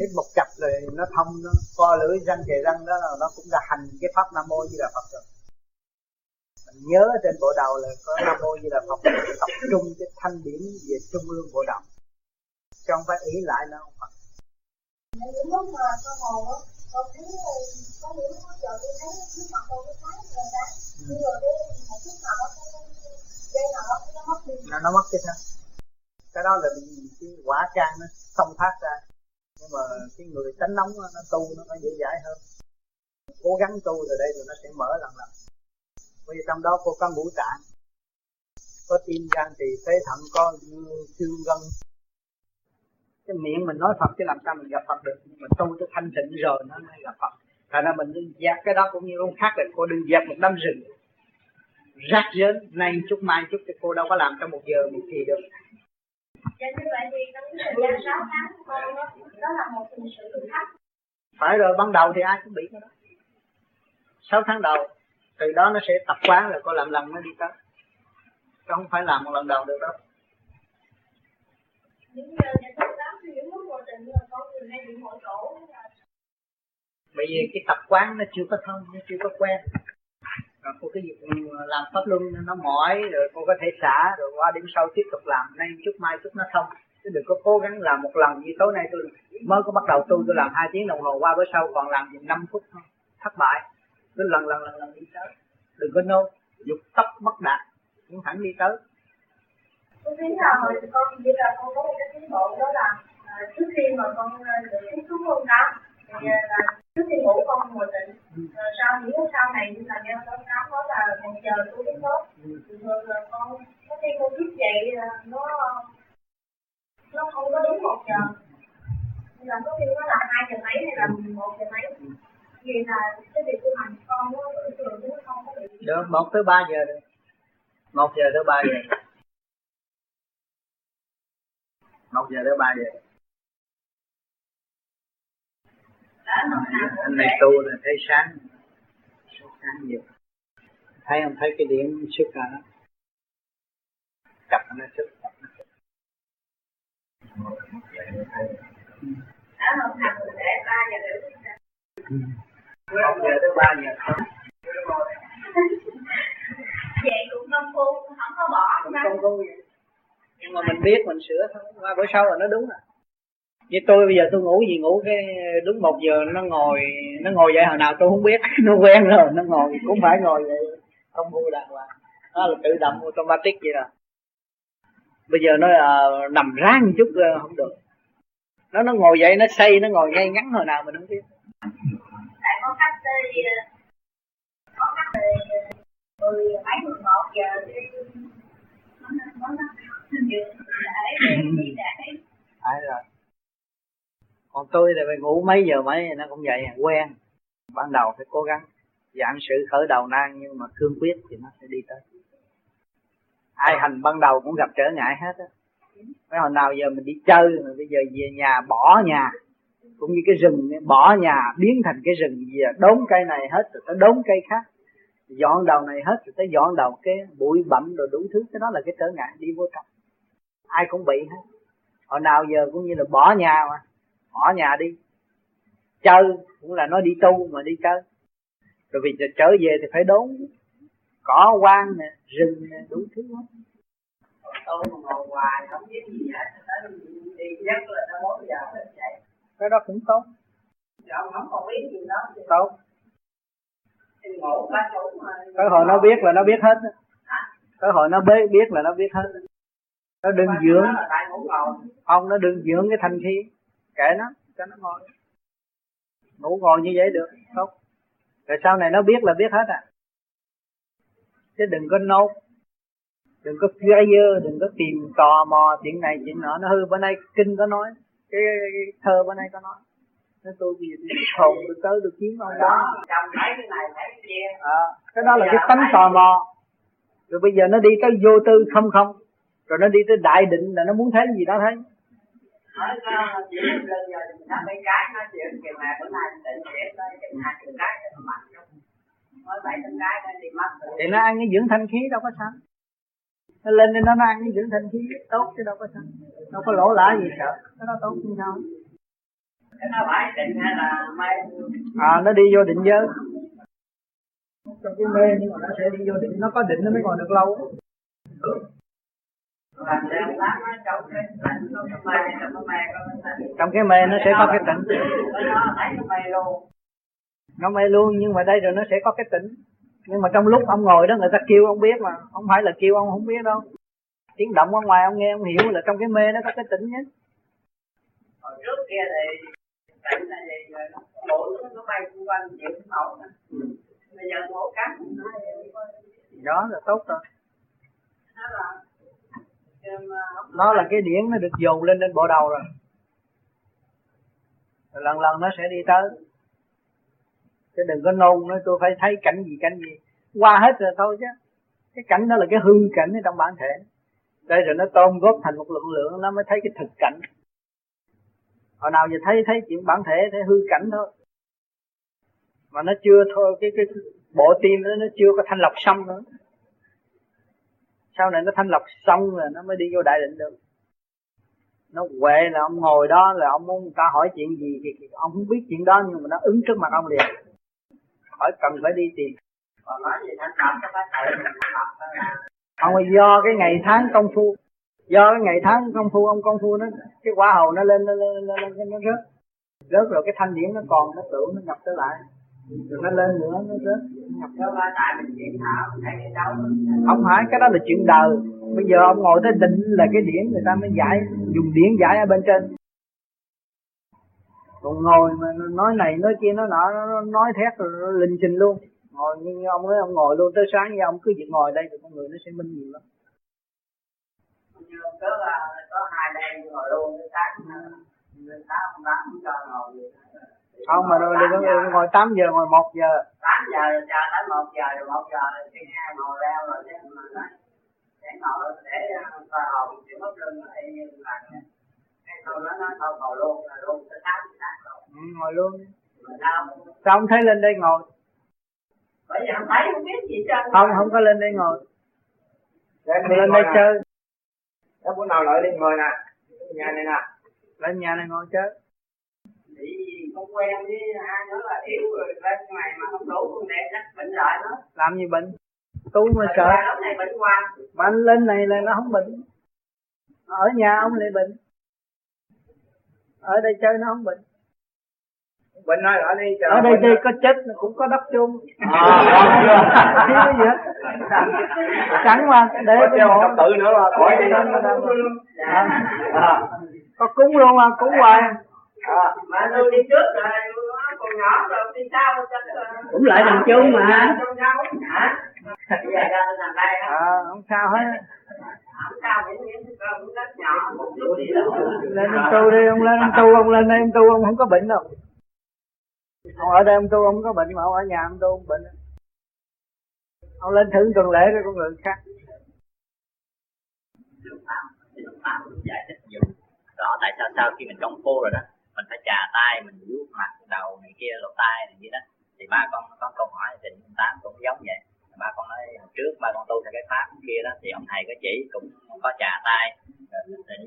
Hít một chập rồi nó thông, nó co lưỡi răng kề răng đó là nó cũng đã hành cái pháp Nam Mô Di Đà Phật rồi. Mình nhớ trên bộ đầu là có Nam Mô Di Đà Phật, tập trung cái thanh điểm về trung ương bộ đầu, chứ không phải ý lại nó không Phật. Những lúc mà con ngồi á, con thấy có những lúc giờ tôi thấy trước mặt tôi cái thái rồi đó, nhưng rồi đến một chút nào đó dây nào đó nó mất đi. Nó mất đi sao? Cái đó là cái quả trang nó xông thoát ra. Nhưng mà cái người tránh nóng nó tu nó phải dễ dãi hơn. Cố gắng tu rồi đây rồi nó sẽ mở lần lần. Bây giờ trong đó cô có ngũ tạng, có tim gan tỳ phế thận, có xương gân. Cái miệng mình nói Phật chứ làm sao mình gặp Phật được. Mình tu tới thanh tịnh rồi nó mới gặp Phật. Thành ra mình dẹp cái đó cũng như không khác là cô đừng dẹp một đám rừng rác rến, nay chút mai chút thì cô đâu có làm trong một giờ một kỳ được. Dạ, như vậy thì trong cái thời gian 6 tháng của con đó là một sự thử thách. Phải rồi, ban đầu thì ai cũng bị cái đó 6 tháng đầu. Từ đó nó sẽ tập quán là con làm lần nó đi tới. Con không phải làm một lần đầu được đâu. Bởi vì cái tập quán nó chưa có thông, nó chưa có quen. Rồi cô cái việc làm pháp luân nó mỏi, rồi cô có thể xả, rồi qua đêm sau tiếp tục làm, nay chút mai chút nó thông. Chứ đừng có cố gắng làm một lần như tối nay tôi mới có bắt đầu tôi làm 2 tiếng đồng hồ, qua bữa sau còn làm gì 5 phút thôi, thất bại. Cứ lần đi tới, đừng có nôn, dục tốc bất đạt, cũng thẳng đi tới. Tôi thấy là hồi con chỉ là con có một cái tiến bộ đó là trước khi mà con được tiếp xúc với ông Tám thì là trước khi ngủ con ngồi tịnh, rồi sau này như là nghe ông Tám nói là còn chờ tôi biết tốt, rồi là con có khi con biết vậy nó không có đúng 1 giờ, nên là có khi nó là 2 giờ mấy hay là 1 giờ mấy, vì là cái việc tu hành con nó thường nó không có bị được 1 tới 3 giờ được, 1 giờ tới 3 giờ. 1 giờ tới 3 giờ. Anh này tu là thấy sáng nhiều. Thấy không, thấy cái điểm sức là nó cặp nó sức. Đã học hành để 3 giờ được. 1 giờ tới 3 giờ. Vậy cũng công phu, không có bỏ đúng không? Nhưng mà mình biết mình sửa thôi, qua bữa sau là nó đúng rồi. Như tôi bây giờ tôi ngủ gì ngủ cái đúng 1 giờ nó ngồi vậy hồi nào tôi không biết, nó quen rồi, nó ngồi cũng phải ngồi vậy, không vui đàng hoàng. Đó là tự động automatic vậy rồi. Bây giờ nó nằm ráng chút không được. Nó ngồi dậy, nó xây, nó ngồi ngay ngắn hồi nào mình không biết. Tại có cách tới, từ 7-11 giờ đi, nó còn tôi thì mình ngủ mấy giờ mấy nó cũng vậy, quen. Ban đầu phải cố gắng giảm sự khởi đầu nan, nhưng mà cương quyết thì nó sẽ đi tới. Ai hành ban đầu cũng gặp trở ngại hết á. Mấy hồi nào giờ mình đi chơi mà bây giờ về nhà bỏ nhà, cũng như cái rừng bỏ nhà biến thành cái rừng gì à, đốn cây này hết rồi tới đốn cây khác, dọn đầu này hết rồi tới dọn đầu cái bụi bặm rồi đủ thứ, cái đó là cái trở ngại đi vô trong. Ai cũng bị hết. Hồi nào giờ cũng như là bỏ nhà mà, bỏ nhà đi chơi cũng là nói đi tu mà đi chơi. Rồi vì trở về thì phải đốn cỏ hoang nè, rừng nè, đủ thứ hết. Tôi mà ngồi hoài không biết gì hết, đi nhất là nó muốn giờ mình chạy. Cái đó cũng tốt. Dạ không còn biết gì đó. Tốt. Ngủ ba chủ mà. Tới hồi nó biết là nó biết hết. Tới hồi nó biết là nó biết hết. Nó đừng dưỡng. Không, nó đừng dưỡng cái thanh khí. Kệ nó, cho nó ngồi. Ngủ ngồi như vậy được, tốt. Rồi sau này nó biết là biết hết à. Chứ đừng có nốt, đừng có gai dơ, đừng có tìm tò mò chuyện này chuyện nọ. Nó hư, bữa nay kinh có nói, cái thơ bữa nay có nói. Nó tôi bây giờ tôi hồn, tôi tới tôi kiếm ông đó. Cái đó là cái tánh tò mò. Rồi bây giờ nó đi tới vô tư không không. Rồi nó đi tới đại định là nó muốn thấy gì đó thấy. Thì nó ăn cái dưỡng thanh khí đâu có sao. Nó lên nên nó ăn cái dưỡng thanh khí tốt chứ đâu có sao. Đâu có lỗ lã gì sợ. Cái đó tốt như sao. Nó đi vô định giới. Trong cái mê nhưng mà nó sẽ đi vô định. Nó có định nó mới ngồi được lâu. Trong cái mê nó sẽ có cái tỉnh. Nó mê luôn nhưng mà đây rồi nó sẽ có cái tỉnh. Nhưng mà trong lúc ông ngồi đó người ta kêu ông biết mà. Không phải là kêu ông không biết đâu. Tiếng động ở ngoài ông nghe ông hiểu là trong cái mê nó có cái tỉnh nhất. Hồi trước kia thì tỉnh là gì rồi nó bay xung quanh chịu mẫu. Bây giờ mẫu cắt đó là tốt rồi. Nó là cái điển nó được dồn lên trên bộ đầu rồi. Rồi lần lần nó sẽ đi tới. Chứ đừng có nôn nói tôi phải thấy cảnh gì qua hết rồi thôi chứ. Cái cảnh đó là cái hư cảnh ở trong bản thể. Đây rồi nó tôm góp thành một lực lượng nó mới thấy cái thực cảnh. Hồi nào giờ thấy chuyện bản thể thấy hư cảnh thôi. Mà nó chưa thôi cái bộ tim nó chưa có thanh lọc xong nữa. Sau này nó thanh lọc xong rồi nó mới đi vô đại định được. Nó quệ là ông ngồi đó là ông muốn người ta hỏi chuyện gì thì ông không biết chuyện đó nhưng mà nó ứng trước mặt ông liền. Khỏi cần phải đi tìm. Ông là do cái ngày tháng công phu. Do cái ngày tháng công phu ông công phu nó cái quả hầu nó lên nó rớt. Rớt rồi cái thanh điển nó còn nó tưởng nó nhập trở lại. Rồi nó lên nữa nó rớt nhập trở lại tại mình chuyển thảo thấy cái đâu. Không phải cái đó là chuyện đời. Bây giờ ông ngồi tới định là cái điển người ta mới giải dùng điển giải ở bên trên. Còn ngồi mà nói này nói kia nói nọ nó nói thét rồi nó linh trình luôn. Ngồi như ông ấy ông ngồi luôn tới sáng như ông cứ việc ngồi đây thì con người nó sẽ minh nhiều lắm. Như cớ là có hai đêm ngồi luôn tới sáng lên 8 cho ngồi. Không mà rồi đừng có ngồi 8 giờ ngồi 1 giờ. 8 giờ rồi chờ tới 1 giờ rồi 1 giờ rồi cái nghe ngồi leo rồi chứ mà nói để ngồi để tòa hồn chịu mất lưng là y như là cái tôi nói thôi ngồi luôn rồi luôn tới 8 giờ sáng rồi. Ngồi luôn. Sao không thấy lên đây ngồi? Bởi vì không thấy không biết gì hết. Không có lên đây ngồi. Để lên đây chơi. Đó bữa nào lại đi ngồi nè. Nhà này nè. Lên nhà này ngồi chơi. Thì không quen với ai nữa là yếu rồi lên này mà không đủ con đẹp chắc bệnh lại nó. Làm gì bệnh? Tôi mà sợ. Lúc này bệnh hoang. Mà anh lên này là nó không bệnh. Ở nhà ông lại bệnh. Ở đây chơi nó không bệnh. Bệnh nói ở đây chờ. Ở đây chơi có chết nó cũng có đắp chung. Không có gì hết. Chẳng mà để cái một tự nữa là khỏi đi. Có cúng luôn à, cúng hoài. Mà nuôi đi trước rồi còn nhỏ rồi đi sau cũng lại làm chung mà. Không sao hết. Lên ông tu đi, ông lên ông tu, ông lên đây ông tu, ông không có bệnh đâu. Ông ở đây ông tu ông có bệnh, mà ông ở nhà ông tu ông bệnh. Ông lên thử tuần lễ rồi con người khác. Pháp giải thích nhiều rõ tại sao sau khi mình công phu rồi đó mình phải chà tay mình vuốt mặt đầu này kia lỗ tai này kia đó thì ba con có câu hỏi thì ông Tám cũng giống vậy. Ba con nói hồi trước ba con tu theo cái pháp kia đó thì ông thầy có chỉ cũng có chà tay rồi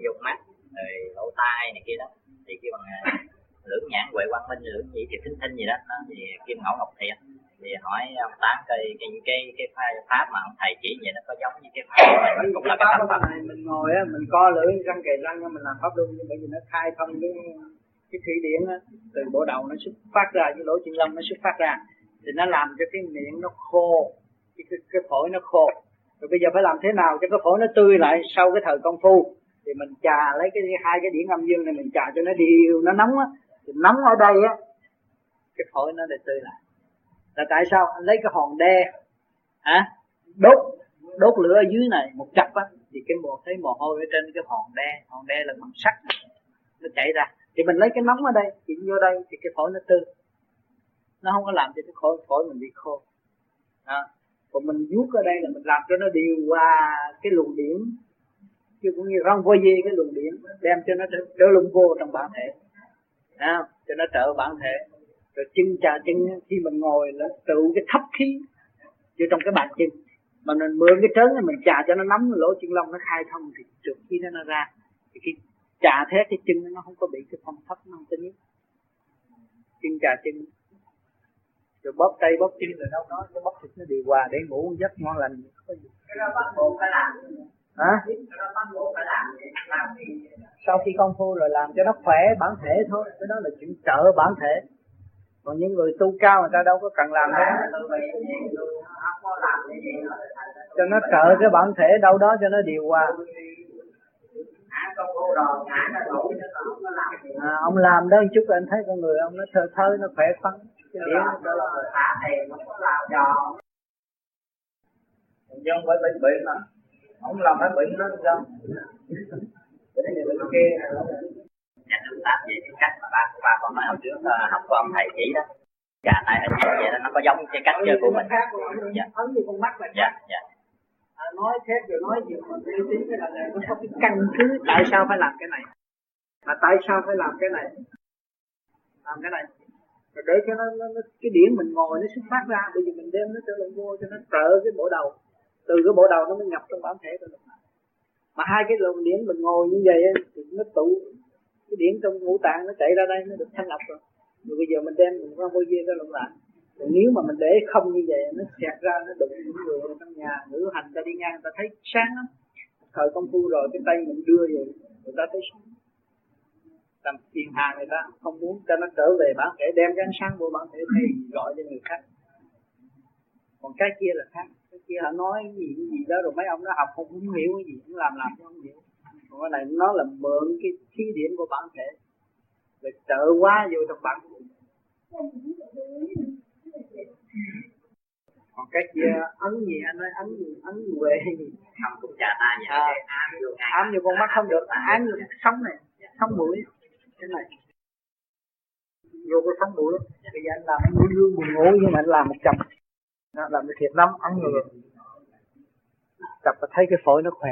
dùng mắt rồi lỗ tai này kia đó thì khi bằng lưỡng nhãn huệ quang minh lưỡng nhĩ thì thính thính gì đó thì Kim Ngẫu Ngọc Thiện thì hỏi ông Tám cái pháp mà ông thầy chỉ vậy nó có giống như cái pháp này nó cũng là cái pháp Phật. Mình ngồi á, mình co lưỡi răng kề răng mình làm pháp luôn, nhưng bởi vì nó khai thông cái thủy điển á, từ bộ đầu nó xuất phát ra, cái lỗ chân lông nó xuất phát ra thì nó làm cho cái miệng nó khô, cái phổi nó khô. Rồi bây giờ phải làm thế nào cho cái phổi nó tươi lại sau cái thời công phu thì mình chà lấy cái hai cái điển âm dương này mình chà cho nó đều, nó nóng á, thì nóng ở đây á cái phổi nó lại tươi lại. Là tại sao anh lấy cái hòn đe đốt lửa ở dưới này một chập á thì cái thấy mồ hôi ở trên cái hòn đe là bằng sắt nó chảy ra, thì mình lấy cái nóng ở đây chìm vô đây thì cái phổi nó tươi, nó không có làm cho cái phổi mình bị khô. Còn mình vuốt ở đây là mình làm cho nó điều qua cái luồng điển, chứ cũng như rong vô dê cái luồng điển đem cho nó trở lung vô trong bản thể, cho nó trở bản thể. Rồi chân khi mình ngồi là tự cái thấp khí vô trong cái bàn chân mà mình mượn cái trớn này mình chà cho nó nóng, lỗ chân lông nó khai thông thì trước khi nó ra thì khi chà thế cái chân nó không có bị cái phong thấp, nó không có nhíu. Chân chà chân rồi bóp tay bóp chân rồi đâu đó cái bóp thịt nó điều hòa để ngủ giấc ngon lành. Cái đó bắt buộc phải làm. Sau khi công phu rồi làm cho nó khỏe bản thể thôi, cái đó là chuyện trợ bản thể. Còn những người tu cao người ta đâu có cần làm hết, cho nó trợ cái bản thể đâu đó cho nó điều hòa. Ông làm đó một chút anh thấy con người ông nó thơ thới, nó khỏe khoắn. Chứ không phải bệnh mà ông làm phải bệnh nó sao? Bệnh này bệnh kia. Nhà phương pháp về cái cách mà ba con nói hồi trước học của ông thầy chỉ đó, chà tay ở nhẹ vậy đó, nó có giống cái cách chơi của mình. Dạ. Dạ. Nói thép rồi nói gì mà lý tính cái này nó không có căn cứ. Tại sao phải làm cái này? Mà tại sao phải làm cái này? Làm cái này. Rồi để cho nó cái điểm mình ngồi nó xuất phát ra. Bây giờ mình đem nó trở lại vô cho nó trở cái bộ đầu. Từ cái bộ đầu nó mới nhập trong bản thể của mình. Mà hai cái luồng điểm mình ngồi như vậy thì nó tụ. Cái điển trong ngũ tạng nó chạy ra đây, nó được thanh lọc rồi. Rồi bây giờ mình đem mình qua vô duyên ra lộn lại. Còn nếu mà mình để không như vậy, nó xẹt ra, nó đụng những người trong nhà, ngữ hành ta đi ngang, ta thấy sáng lắm. Thời công phu rồi, cái tay mình đưa về, người ta thấy sáng. Làm phiền hà người ta không muốn cho nó trở về bản thể, đem cái ánh sáng vô bản thể thì gọi cho người khác. Còn cái kia là khác, cái kia họ nói cái gì đó rồi mấy ông nó học không hiểu cái gì, cũng làm chứ không hiểu. Còn cái này nó là mượn cái khí điển của bản thể để trợ quá vô trong bản thể. Còn cái kia ấn gì anh nói ấn về không cũng chà ta vậy. Ám vô con mắt không được, ám vô sống này, sống mũi cái này. Vô cái sống mũi. Bây giờ anh làm cái mũi lương buồn ngủ nhưng mà anh làm một chập. Nó làm cái thiệt lắm, ấn ngược. Chập và thấy cái phổi nó khỏe.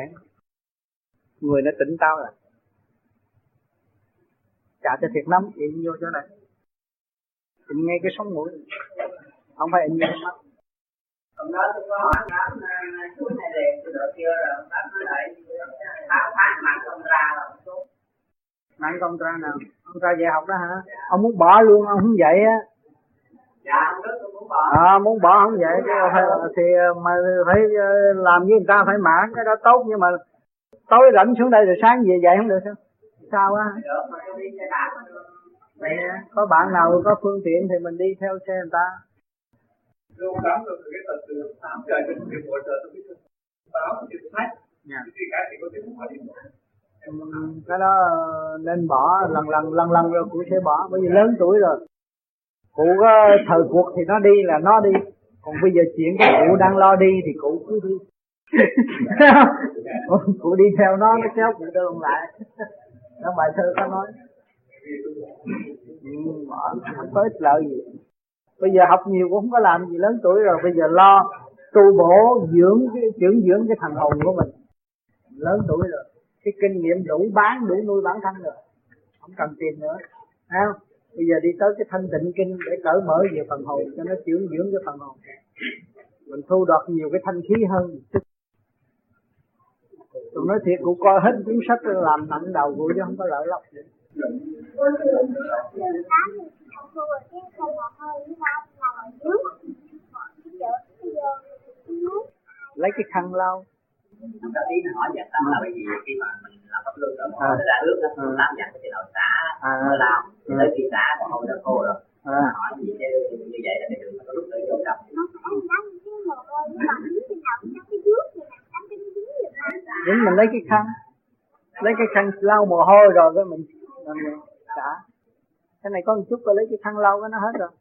Người nó tỉnh tao rồi. Chả cho thiệt lắm, in vô chỗ này. In ngay cái sống mũi. Không phải in ngay mắt. Ông nói tôi có hỏi lắm, chú này đẹp, tôi đợi chưa rồi, ông nói tôi lại, phát mạng công ra rồi. Mạng công ra nào? Công ra dạy học đó hả? Dạ. Ông muốn bỏ luôn, ông không dạy á. Dạ, ông nói tôi muốn bỏ. Muốn bỏ không dạy, thì mà phải làm với người ta phải mạng, cái đó tốt nhưng mà tối rảnh xuống đây rồi sáng về dậy không được sao? Sao á? Có bạn nào có phương tiện thì mình đi theo xe người ta. Cái đó nên bỏ lần lần rồi cụ sẽ bỏ, bởi vì lớn tuổi rồi. Cụ có thời cuộc thì nó đi là nó đi, còn bây giờ chuyện cái cụ đang lo đi thì cụ cứ đi. Cụ đi theo nó kéo cụ trở lại. Nó bài thơ có nói bỏ không có ích lợi gì. Bây giờ học nhiều cũng không có làm gì, lớn tuổi rồi bây giờ lo tu bổ dưỡng dưỡng cái thần hồn của mình. Lớn tuổi rồi, cái kinh nghiệm đủ bán đủ nuôi bản thân rồi, không cần tiền nữa. Thấy không? Bây giờ đi tới cái thanh tịnh kinh để cởi mở về phần hồn cho nó dưỡng cái phần hồn. Mình thu được nhiều cái thanh khí hơn. Tụi nói thiệt cụ coi hết cuốn sách làm nặng đầu cụ chứ không có lợi lộc gì. Lấy cái khăn lau. Chúng ta ý hỏi về tâm là bởi vì khi mà mình làm pháp luân rồi nó ra ước nó làm dạng cái đầu xả nó làm tới khi xả còn không được khô rồi hỏi gì chứ như vậy là cái đường nó rút tới vô trong nó phải đánh cái mồ hôi mà dính trên đầu nó cái nước gì nè đánh cái dính gì đó dính mình lấy cái khăn lau mồ hôi rồi cái mình xả cái này có một chút rồi lấy cái khăn lau cái nó hết rồi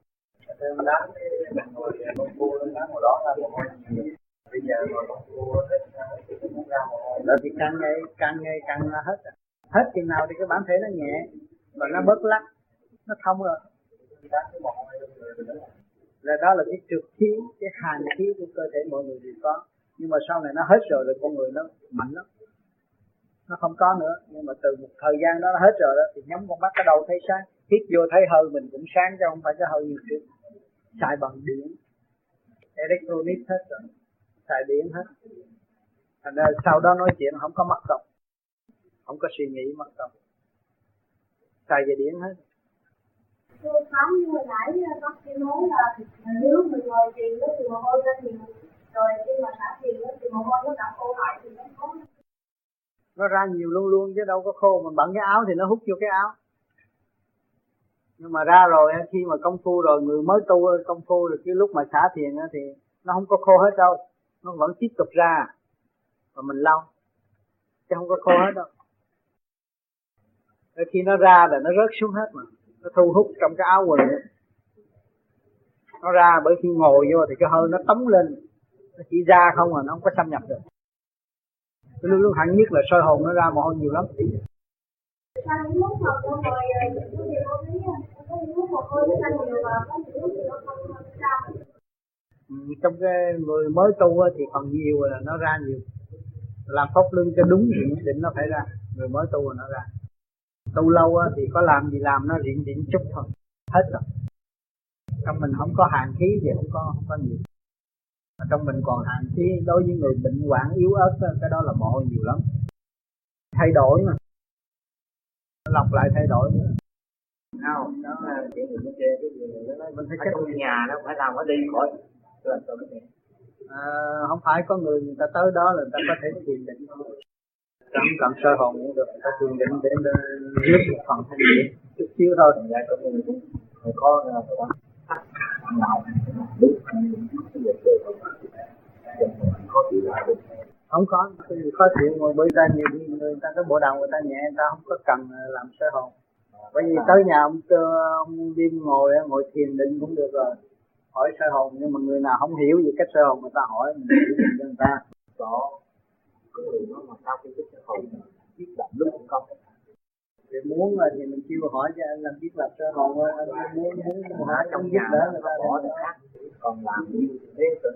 bây giờ rồi thì càng là hết rồi. Hết chừng nào thì cái bản thể nó nhẹ và nó bớt lắc, nó thông rồi. Rồi đó là cái trực khí, cái hàn khí của cơ thể mọi người đều có, nhưng mà sau này nó hết rồi con người nó mạnh lắm, nó không có nữa. Nhưng mà từ một thời gian đó nó hết rồi đó thì nhắm con mắt cái đầu thấy sáng, hít vô thấy hơi mình cũng sáng chứ không phải cái hơi nhiều trước. Xài bằng điện, electronic hết rồi. Xài điện hết. Thành ra sau đó nói chuyện không có mắc công, không có suy nghĩ mắc công. Xài về điện hết. Tôi khám như hồi nãy bác sĩ nói là nếu mình ngồi thiền nó thì mồ hôi ra thì rồi khi mà xả thiền nó thì mồ hôi nó đã khô lại thì nó khô. Nó ra nhiều luôn luôn chứ đâu có khô, mình bận cái áo thì nó hút vô cái áo. Nhưng mà ra rồi khi mà công phu rồi người mới tu công phu rồi cái lúc mà xả thiền thì nó không có khô hết đâu. Nó vẫn tiếp tục ra và mình lau chứ không có khô hết đâu. Rồi khi nó ra là nó rớt xuống hết mà, nó thu hút trong cái áo quần ấy. Nó ra bởi khi ngồi vô thì cái hơi nó tống lên, nó chỉ ra không à, nó không có xâm nhập được. Luôn luôn hẳn nhất là soi hồn nó ra mồ hôi nhiều lắm. Trong cái người mới tu thì phần nhiều là nó ra nhiều. Làm pháp luân cho đúng diện định nó phải ra. Người mới tu là nó ra. Tu lâu thì có làm gì làm nó diện định chút thôi, hết rồi. Trong mình không có hàn khí thì không có nhiều. Mà trong mình còn hàn khí đối với người bệnh hoạn yếu ớt đó, cái đó là mồ hôi nhiều lắm. Thay đổi mà. Lọc lại thay đổi nữa. Không, đó là chuyện người kia cái gì nó nói mình phải trong nhà nó phải làm nó đi khỏi. Không phải có người ta tới đó là người ta có thể thiền định, không cần sơ hồn cũng được, người ta thiền định để rút một phần thanh nhẹ chút xíu thôi. Thành ra có người cũng có không có cái gì khó chịu ngồi bởi ta nhiều người ta cái bộ đầu người ta nhẹ, người ta không có cần làm sơ hồn. Bởi vì tới nhà ông Điên ngồi thiền định cũng được rồi. Hỏi sơ hồn, nhưng mà người nào không hiểu về cách sơ hồn người ta hỏi mình chỉ định cho người ta. Đó, có người nói mà sao khi biết sơ hồn biết làm lúc cũng không. Thì muốn thì mình kêu hỏi cho anh làm biết làm sơ hồn thôi, anh muốn hả trong nhà đó người ta bỏ được khác. Còn làm như thế rồi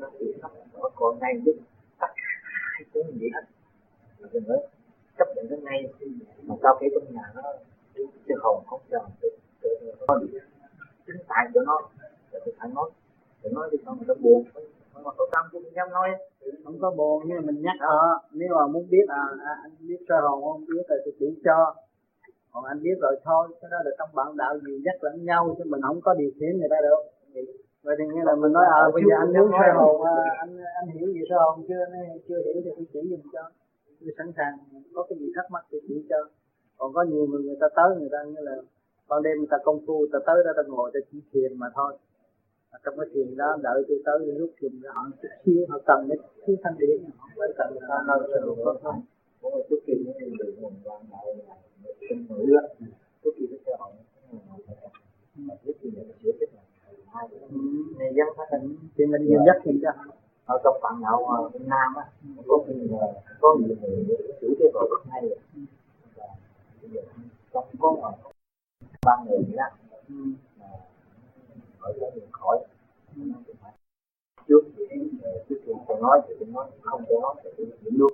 nó chịu lắm, nó còn ngay lúc tất cả hai cái gì hết. Mình nói chấp nhận nó ngay, mà sao khi trong nhà nó sơ hồn không chờ nó bị chính tại của nó. Thì phải nói, thì sao mình nó buồn, mà cậu tâm cũng không dám nói, không có buồn nhưng mà mình nhắc nếu mà muốn biết anh biết sơ hồn không biết rồi thì chỉ cho, còn anh biết rồi thôi, cái đó là trong bạn đạo gì dắt lẫn nhau chứ mình không có điều khiển người ta được. Vậy thì nghĩa là mình nói bây giờ anh muốn sơ hồn, anh hiểu gì sơ hồn chưa hiểu thì tôi chỉ dùm cho, tôi sẵn sàng, có cái gì thắc mắc thì chỉ cho. Còn có nhiều người ta tới người ta như là ban đêm người ta công phu, người ta tới đó ta ngồi ta chỉ thiền mà thôi. Trong cái thiền đó đợi tôi tới lúc dùng ra họ chút xíu họ cần cái thanh điển, họ cần người ta hơi sơ hồn. Một chút thiền nó kinh ngữ á, có khi nó sẽ hỏi mà biết gì là sửa cái này, nên dắt phát hình thì mình nhiều dắt thì cho ở trong phần đạo Việt Nam á, có khi là có nhiều người sửa cái vở rất hay, và trong có mà ba người đó hỏi rất nhiều khỏi. Trước tôi nói không có luôn.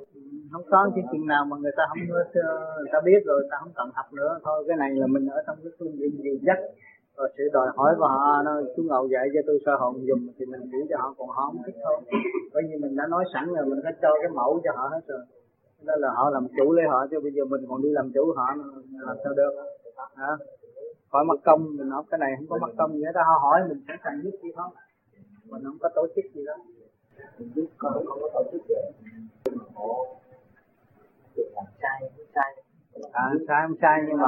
Không có cái chuyện nào mà người ta biết rồi, người ta không cần học nữa thôi. Cái này là mình ở trong cái phương diện gì dắt rồi sự đòi hỏi của họ, nó chú Ngậu dạy cho tôi soi hồn dùm thì mình chỉ cho họ, còn họ không thích thôi. Bởi vì mình đã nói sẵn rồi, mình đã cho cái mẫu cho họ hết rồi. Đó là họ làm chủ lấy họ, chứ bây giờ mình còn đi làm chủ họ làm sao được hả? Khỏi mất công, mình nói cái này không có mất công gì hết. Họ hỏi mình sẵn sàng giúp đi thôi, mình không có tổ chức gì đó. Mình biết con không có tổ chức gì mà họ được làm sai không sai, sai không sai, nhưng mà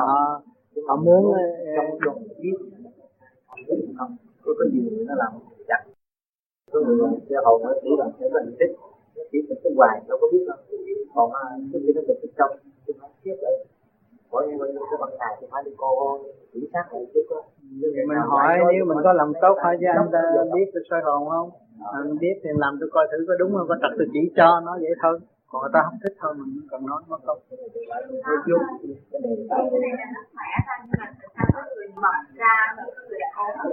họ muốn trong lòng biết không có gì nó làm chặt. Có người sẽ hồn nó chỉ làm cái mình thích, nó chỉ mình cái hoài đâu có biết đâu. Còn cái gì nó được trong tôi nói tiếp lại mỗi ngày mình cái bằng ngày thì phải đi cô kiểm sát lại chứ có. Mình hỏi nếu mình có làm tốt hỏi với anh ta biết tôi soi hồn không? Anh biết thì làm tôi coi thử có đúng không, có thật tôi chỉ cho nó vậy thôi. Còn người ta không thích thôi mình cần nói nó không. Cái này là nó khỏe ra, nhưng mà sao có người mệt ra, có người ốm.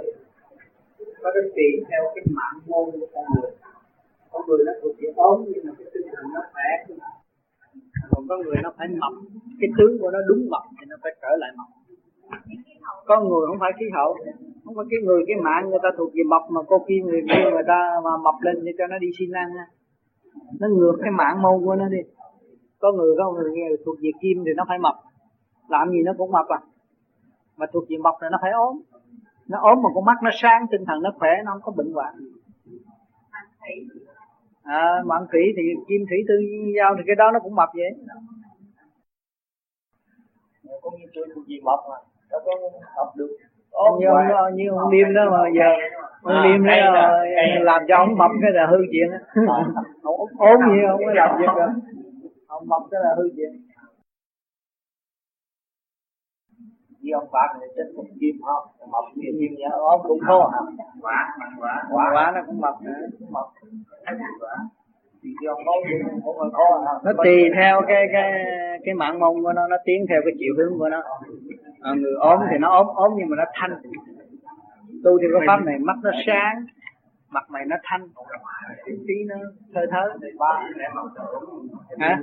Có cái tùy theo cái mạng môn của con người. Có người nó cũng chỉ ốm nhưng mà cái tinh thần nó khỏe. Còn có người nó phải mập, cái tướng của nó đúng mập thì nó phải trở lại mập. Có người không phải khí hậu, không phải cái người cái mạng người ta thuộc về mập, mà cô kia người ta mà mập lên để cho nó đi xin ăn, nó ngược cái mạng môn của nó đi. Có người thuộc về kim thì nó phải mập, làm gì nó cũng mập à, mà thuộc về mập là nó phải ốm. Nó ốm mà con mắt nó sáng, tinh thần nó khỏe, nó không có bệnh hoạn. Mạng thủy thì kim thủy tư giao thì cái đó nó cũng mập vậy. Cũng như tôi thuộc về mập mà nó có học được như ông Liêm đó mà giờ ông Liêm đó làm cho ông mập cái là hư chuyện á. Ốm gì không có làm việc được, ông mập cái là hư chuyện. Như ông Bạc này trên cùng kim không mập kia kim nhá, ốm cũng khô hả? Quả nó cũng mập nữa, mập nó tùy theo cái mạng mông của nó tiến theo cái chiều hướng của nó. Người ốm thì nó ốm nhưng mà nó thanh. Tu theo cái pháp này mắt nó sáng, mặt mày nó thanh, tí nó thơ thớ. Hả?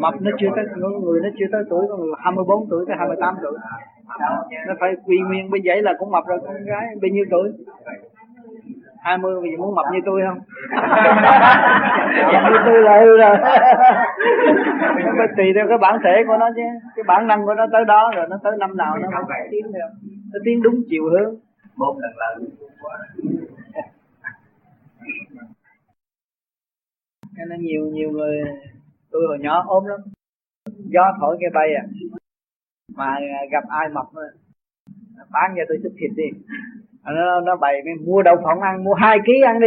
Mập nó chưa tới, người nó chưa tới tuổi, còn 24 tuổi tới 28 tuổi. Nó phải quy nguyên bên vậy là cũng mập rồi, con gái bao nhiêu tuổi? 20 bây giờ muốn mập như tôi không? Mập như tôi là hư rồi. Nó phải tùy theo cái bản thể của nó chứ. Cái bản năng của nó tới đó rồi, nó tới năm nào nó không tiến theo. Nó tiến đúng chiều hướng. Một lần là nên là nhiều người. Tôi hồi nhỏ ốm lắm, gió thổi cái bay à. Mà gặp ai mập bán cho tôi chút thịt đi, nó bày mua đậu phộng ăn, mua 2 kg ăn đi,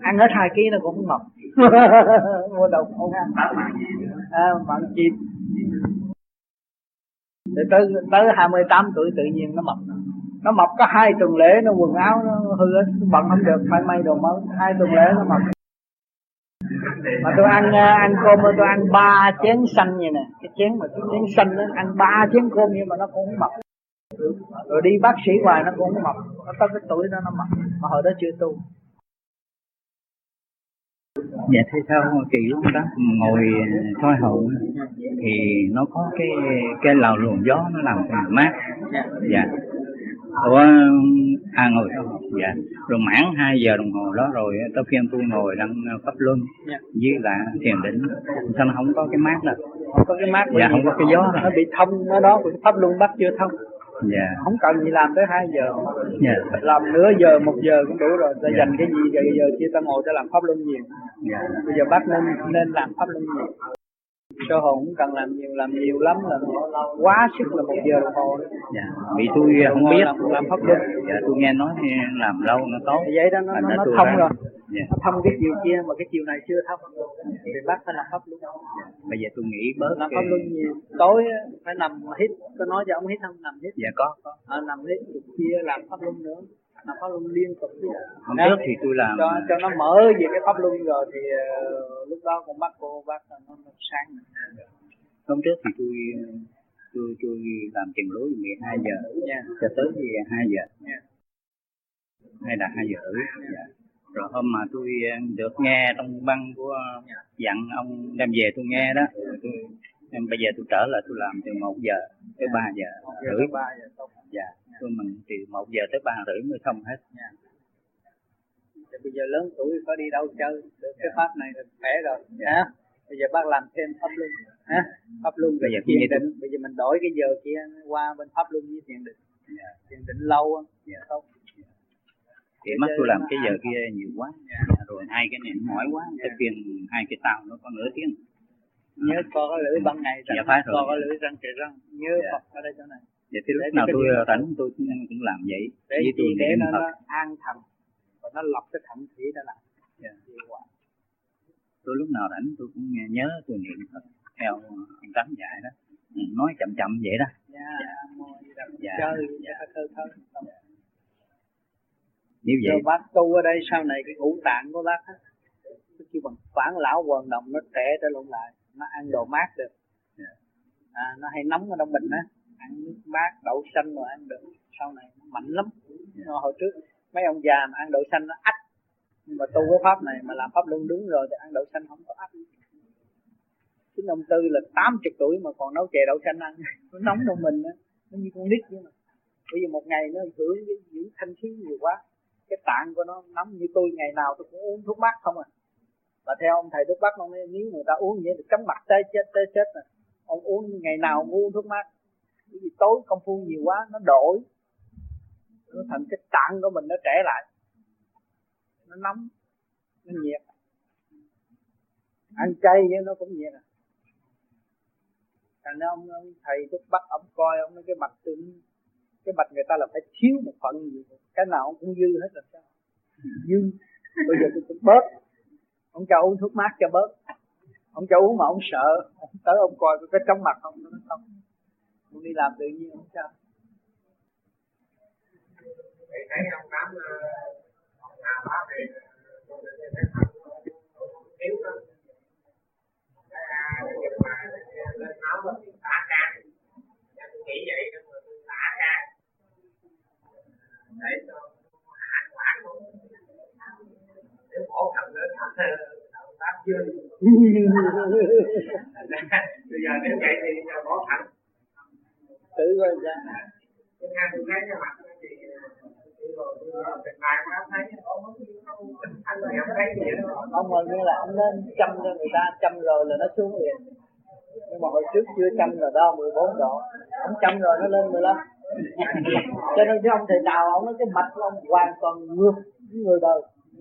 ăn hết 2 kg nó cũng không mập. Mua đậu phộng ăn bạn chim để tới 28 tuổi tự nhiên nó mập. Nó mập có 2 tuần lễ nó quần áo nó hư hết, bận không được phải may đồ mới. 2 tuần lễ nó mập. Mà tôi ăn cơm tôi ăn 3 chén xanh vậy nè, cái chén mà cái chén xanh đó, ăn 3 chén cơm nhưng mà nó cũng không mập. Rồi đi bác sĩ hoài nó cũng mập, nó tới cái tuổi đó nó mập, mà hồi đó chưa tu. Dạ thế sao kỳ lúc đó ngồi soi hồn thì nó có cái lào luồng gió nó làm mình mát. Dạ. Ủa ngồi soi hồn. Dạ. Rồi mãn 2 giờ đồng hồ đó rồi tới phiên tôi ngồi đang pháp luân với là thiền định, sao nó không có cái mát đâu. Không có cái mát. Dạ không có cái gió. Nó bị thông nó đó, pháp luân bắt chưa thông. Yeah. Không cần gì làm tới 2 giờ, yeah. Làm nửa giờ, 1 giờ cũng đủ rồi. Ta dành cái gì rồi giờ kia ta ngồi ta làm pháp luân nhiều. Bây giờ bác nên làm pháp luân nhiều. Sơ hồn cũng cần làm nhiều lắm là quá sức là 1 giờ đồng hồ. Dạ. Vì tôi không biết làm pháp luân. Dạ tôi nghe nói làm lâu nó tốt. Vậy đó nó thông ra. Rồi. Nó thông cái chiều kia mà cái chiều này chưa thông. Thì bác phải làm pháp luân. Bây giờ tôi nghĩ bớt nó không luôn nhiều. Tối phải nằm hít, tôi nói cho ông hít không nằm hít. Dạ có. Nằm hít kia làm pháp luân nữa. Làm pháp luân liên tục. Hôm trước thì tôi làm cho nó mở về cái pháp luân rồi thì lúc đó cũng bắt cô bác nó sáng. Hôm trước thì tôi làm chừng lối 12 giờ cho tới 2 giờ. Hay là 2 giờ rưỡi. Rồi hôm mà tôi được nghe trong băng của dặn ông đem về tôi nghe đó, tôi bây giờ tôi trở lại tôi làm từ 1 giờ tới 3 giờ rưỡi. Dạ, tôi mình từ 1 giờ tới 3 rưỡi mới xong hết. Bây giờ lớn tuổi có đi đâu chơi, được cái pháp này là khỏe rồi. Bây giờ bác làm thêm pháp luân, pháp luân bây giờ thiền định. Bây giờ mình đổi cái giờ kia qua bên pháp luân với thiền định. Thiền định lâu không? Thì mất tôi làm cái giờ kia nhiều quá, rồi hai cái này mỏi quá, cái phiền hai cái tàu nó có nửa tiếng. Nhớ có lưỡi ban ngày, có lưỡi răng kề răng, nhớ Phật ở đây chỗ này. Vậy thì lúc nào tôi rảnh tôi cũng làm vậy. Vì tôi để nó an thần, và nó lọc cái thận khí ra lại. Tôi lúc nào rảnh tôi cũng nhớ tôi niệm Phật theo ông Tám dạy đó, nói chậm chậm vậy đó. Như vậy rồi bác tu ở đây sau này cái ngũ tạng của bác á, nó kêu bằng phản lão hoàn đồng, nó trẻ trở lộn lại, nó ăn đồ mát được. Nó hay nóng ở trong bình á, ăn nước mát, đậu xanh rồi ăn được, sau này nó mạnh lắm. Hồi trước mấy ông già mà ăn đậu xanh nó ách, nhưng mà tu cái pháp này mà làm pháp luân đúng rồi thì ăn đậu xanh không có ách. Chính ông Tư là 80 tuổi mà còn nấu chè đậu xanh ăn, nó nóng trong mình á, nó như con nít vậy mà. Bây giờ một ngày nó hưởng những thanh khí nhiều quá, cái tạng của nó nóng. Như tôi ngày nào tôi cũng uống thuốc mát không à. Và theo ông thầy Đức Bắc ông nói, nếu người ta uống như vậy thì chóng mặt tê chết nè. Ông uống ngày nào ông uống thuốc mát, bởi vì tối công phu nhiều quá nó đổi, nó thành cái tạng của mình nó trẻ lại, nó nóng, nó nhiệt. Ăn chay vậy nó cũng nhiệt à. Thành ra ông thầy Đức Bắc ông coi, ông nói cái mặt tôi, cái bạch người ta là phải thiếu một phần gì, cái nào ông cũng dư hết rồi sao? Dư. Bây giờ tôi cũng bớt. Ông cho uống thuốc mát cho bớt. Ông cho uống mà ông sợ, tới ông coi có chóng mặt không? Nó không. Ông đi làm tự nhiên ông sao? Thầy thấy ông Tám, ông nào bác thì tôi thấy thiếu đó. Cái việc mà lên máu là tả can. Tôi nghĩ vậy đó mà tôi tả can. Để cho hạn quản luôn. Nếu bỏ thằng lên thằng thằng Tám chưa. Bây giờ nếu vậy thì bỏ thằng tự rồi ra. Cái hai tôi thấy cái mặt nó thì rồi từ ngày mà ông thấy ông anh này ông thấy gì đó. Ông ơi, như là ông nên chăm cho người ta, chăm rồi là nó xuống liền. Nhưng mà hồi trước chưa chăm rồi đó, 14 độ. Ông chăm rồi nó lên 15. Cho nên chứ ông thầy Đào ông nói cái mạch của ông hoàn toàn ngược với người đời,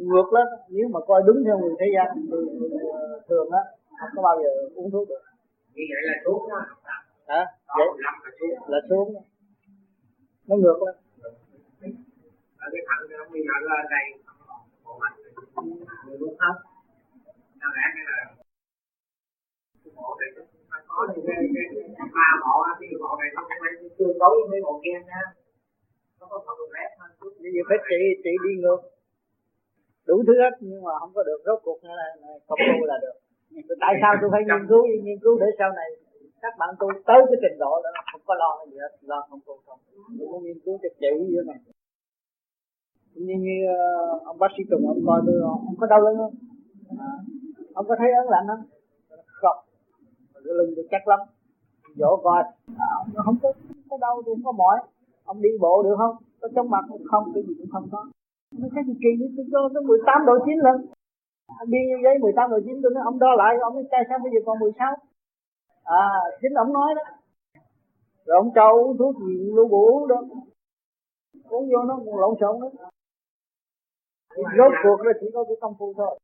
ngược lắm. Nếu mà coi đúng theo người thế gian người thường á, không có bao giờ uống thuốc được. Như vậy là thuốc đó. Hả? Vậy là thuốc đó. Nó ngược lắm. Ở cái thằng ông bây giờ ở đây bộ mặt người uống hết. Nó lẽ cái là bộ này nó có cái ba bộ á, cái bộ này nó không ăn tương đối với bộ kia nha. Nó có phần rét hơn chút. Bây giờ phải chị đi ngược. Đủ thứ hết nhưng mà không có được, rốt cuộc nữa là không tu là được. Tại sao tôi phải nghiên cứu để sau này các bạn tu tới cái trình độ đó không có lo gì hết, lo không tu không. Tôi muốn nghiên cứu cho chị như thế này. Như ông bác sĩ Tùng ông coi tôi, ông có đau lưng không? Ông có thấy ớn lạnh không? Không. Cái lưng tôi chắc lắm, vỗ coi nó không có đau, tôi không có mỏi. Ông đi bộ được không? Có chóng mặt không? Cái gì cũng không có. Nó cái gì kỳ như tôi cho nó 18 độ 9 lần. Đi như vậy 18 độ 9 tôi nói ông đo lại, ông nói tại sao bây giờ còn 16? Chính ông nói đó. Rồi ông cho uống thuốc gì lưu bù uống đó, uống vô nó còn lộn xộn nữa. Rốt cuộc là chỉ có cái công phu thôi.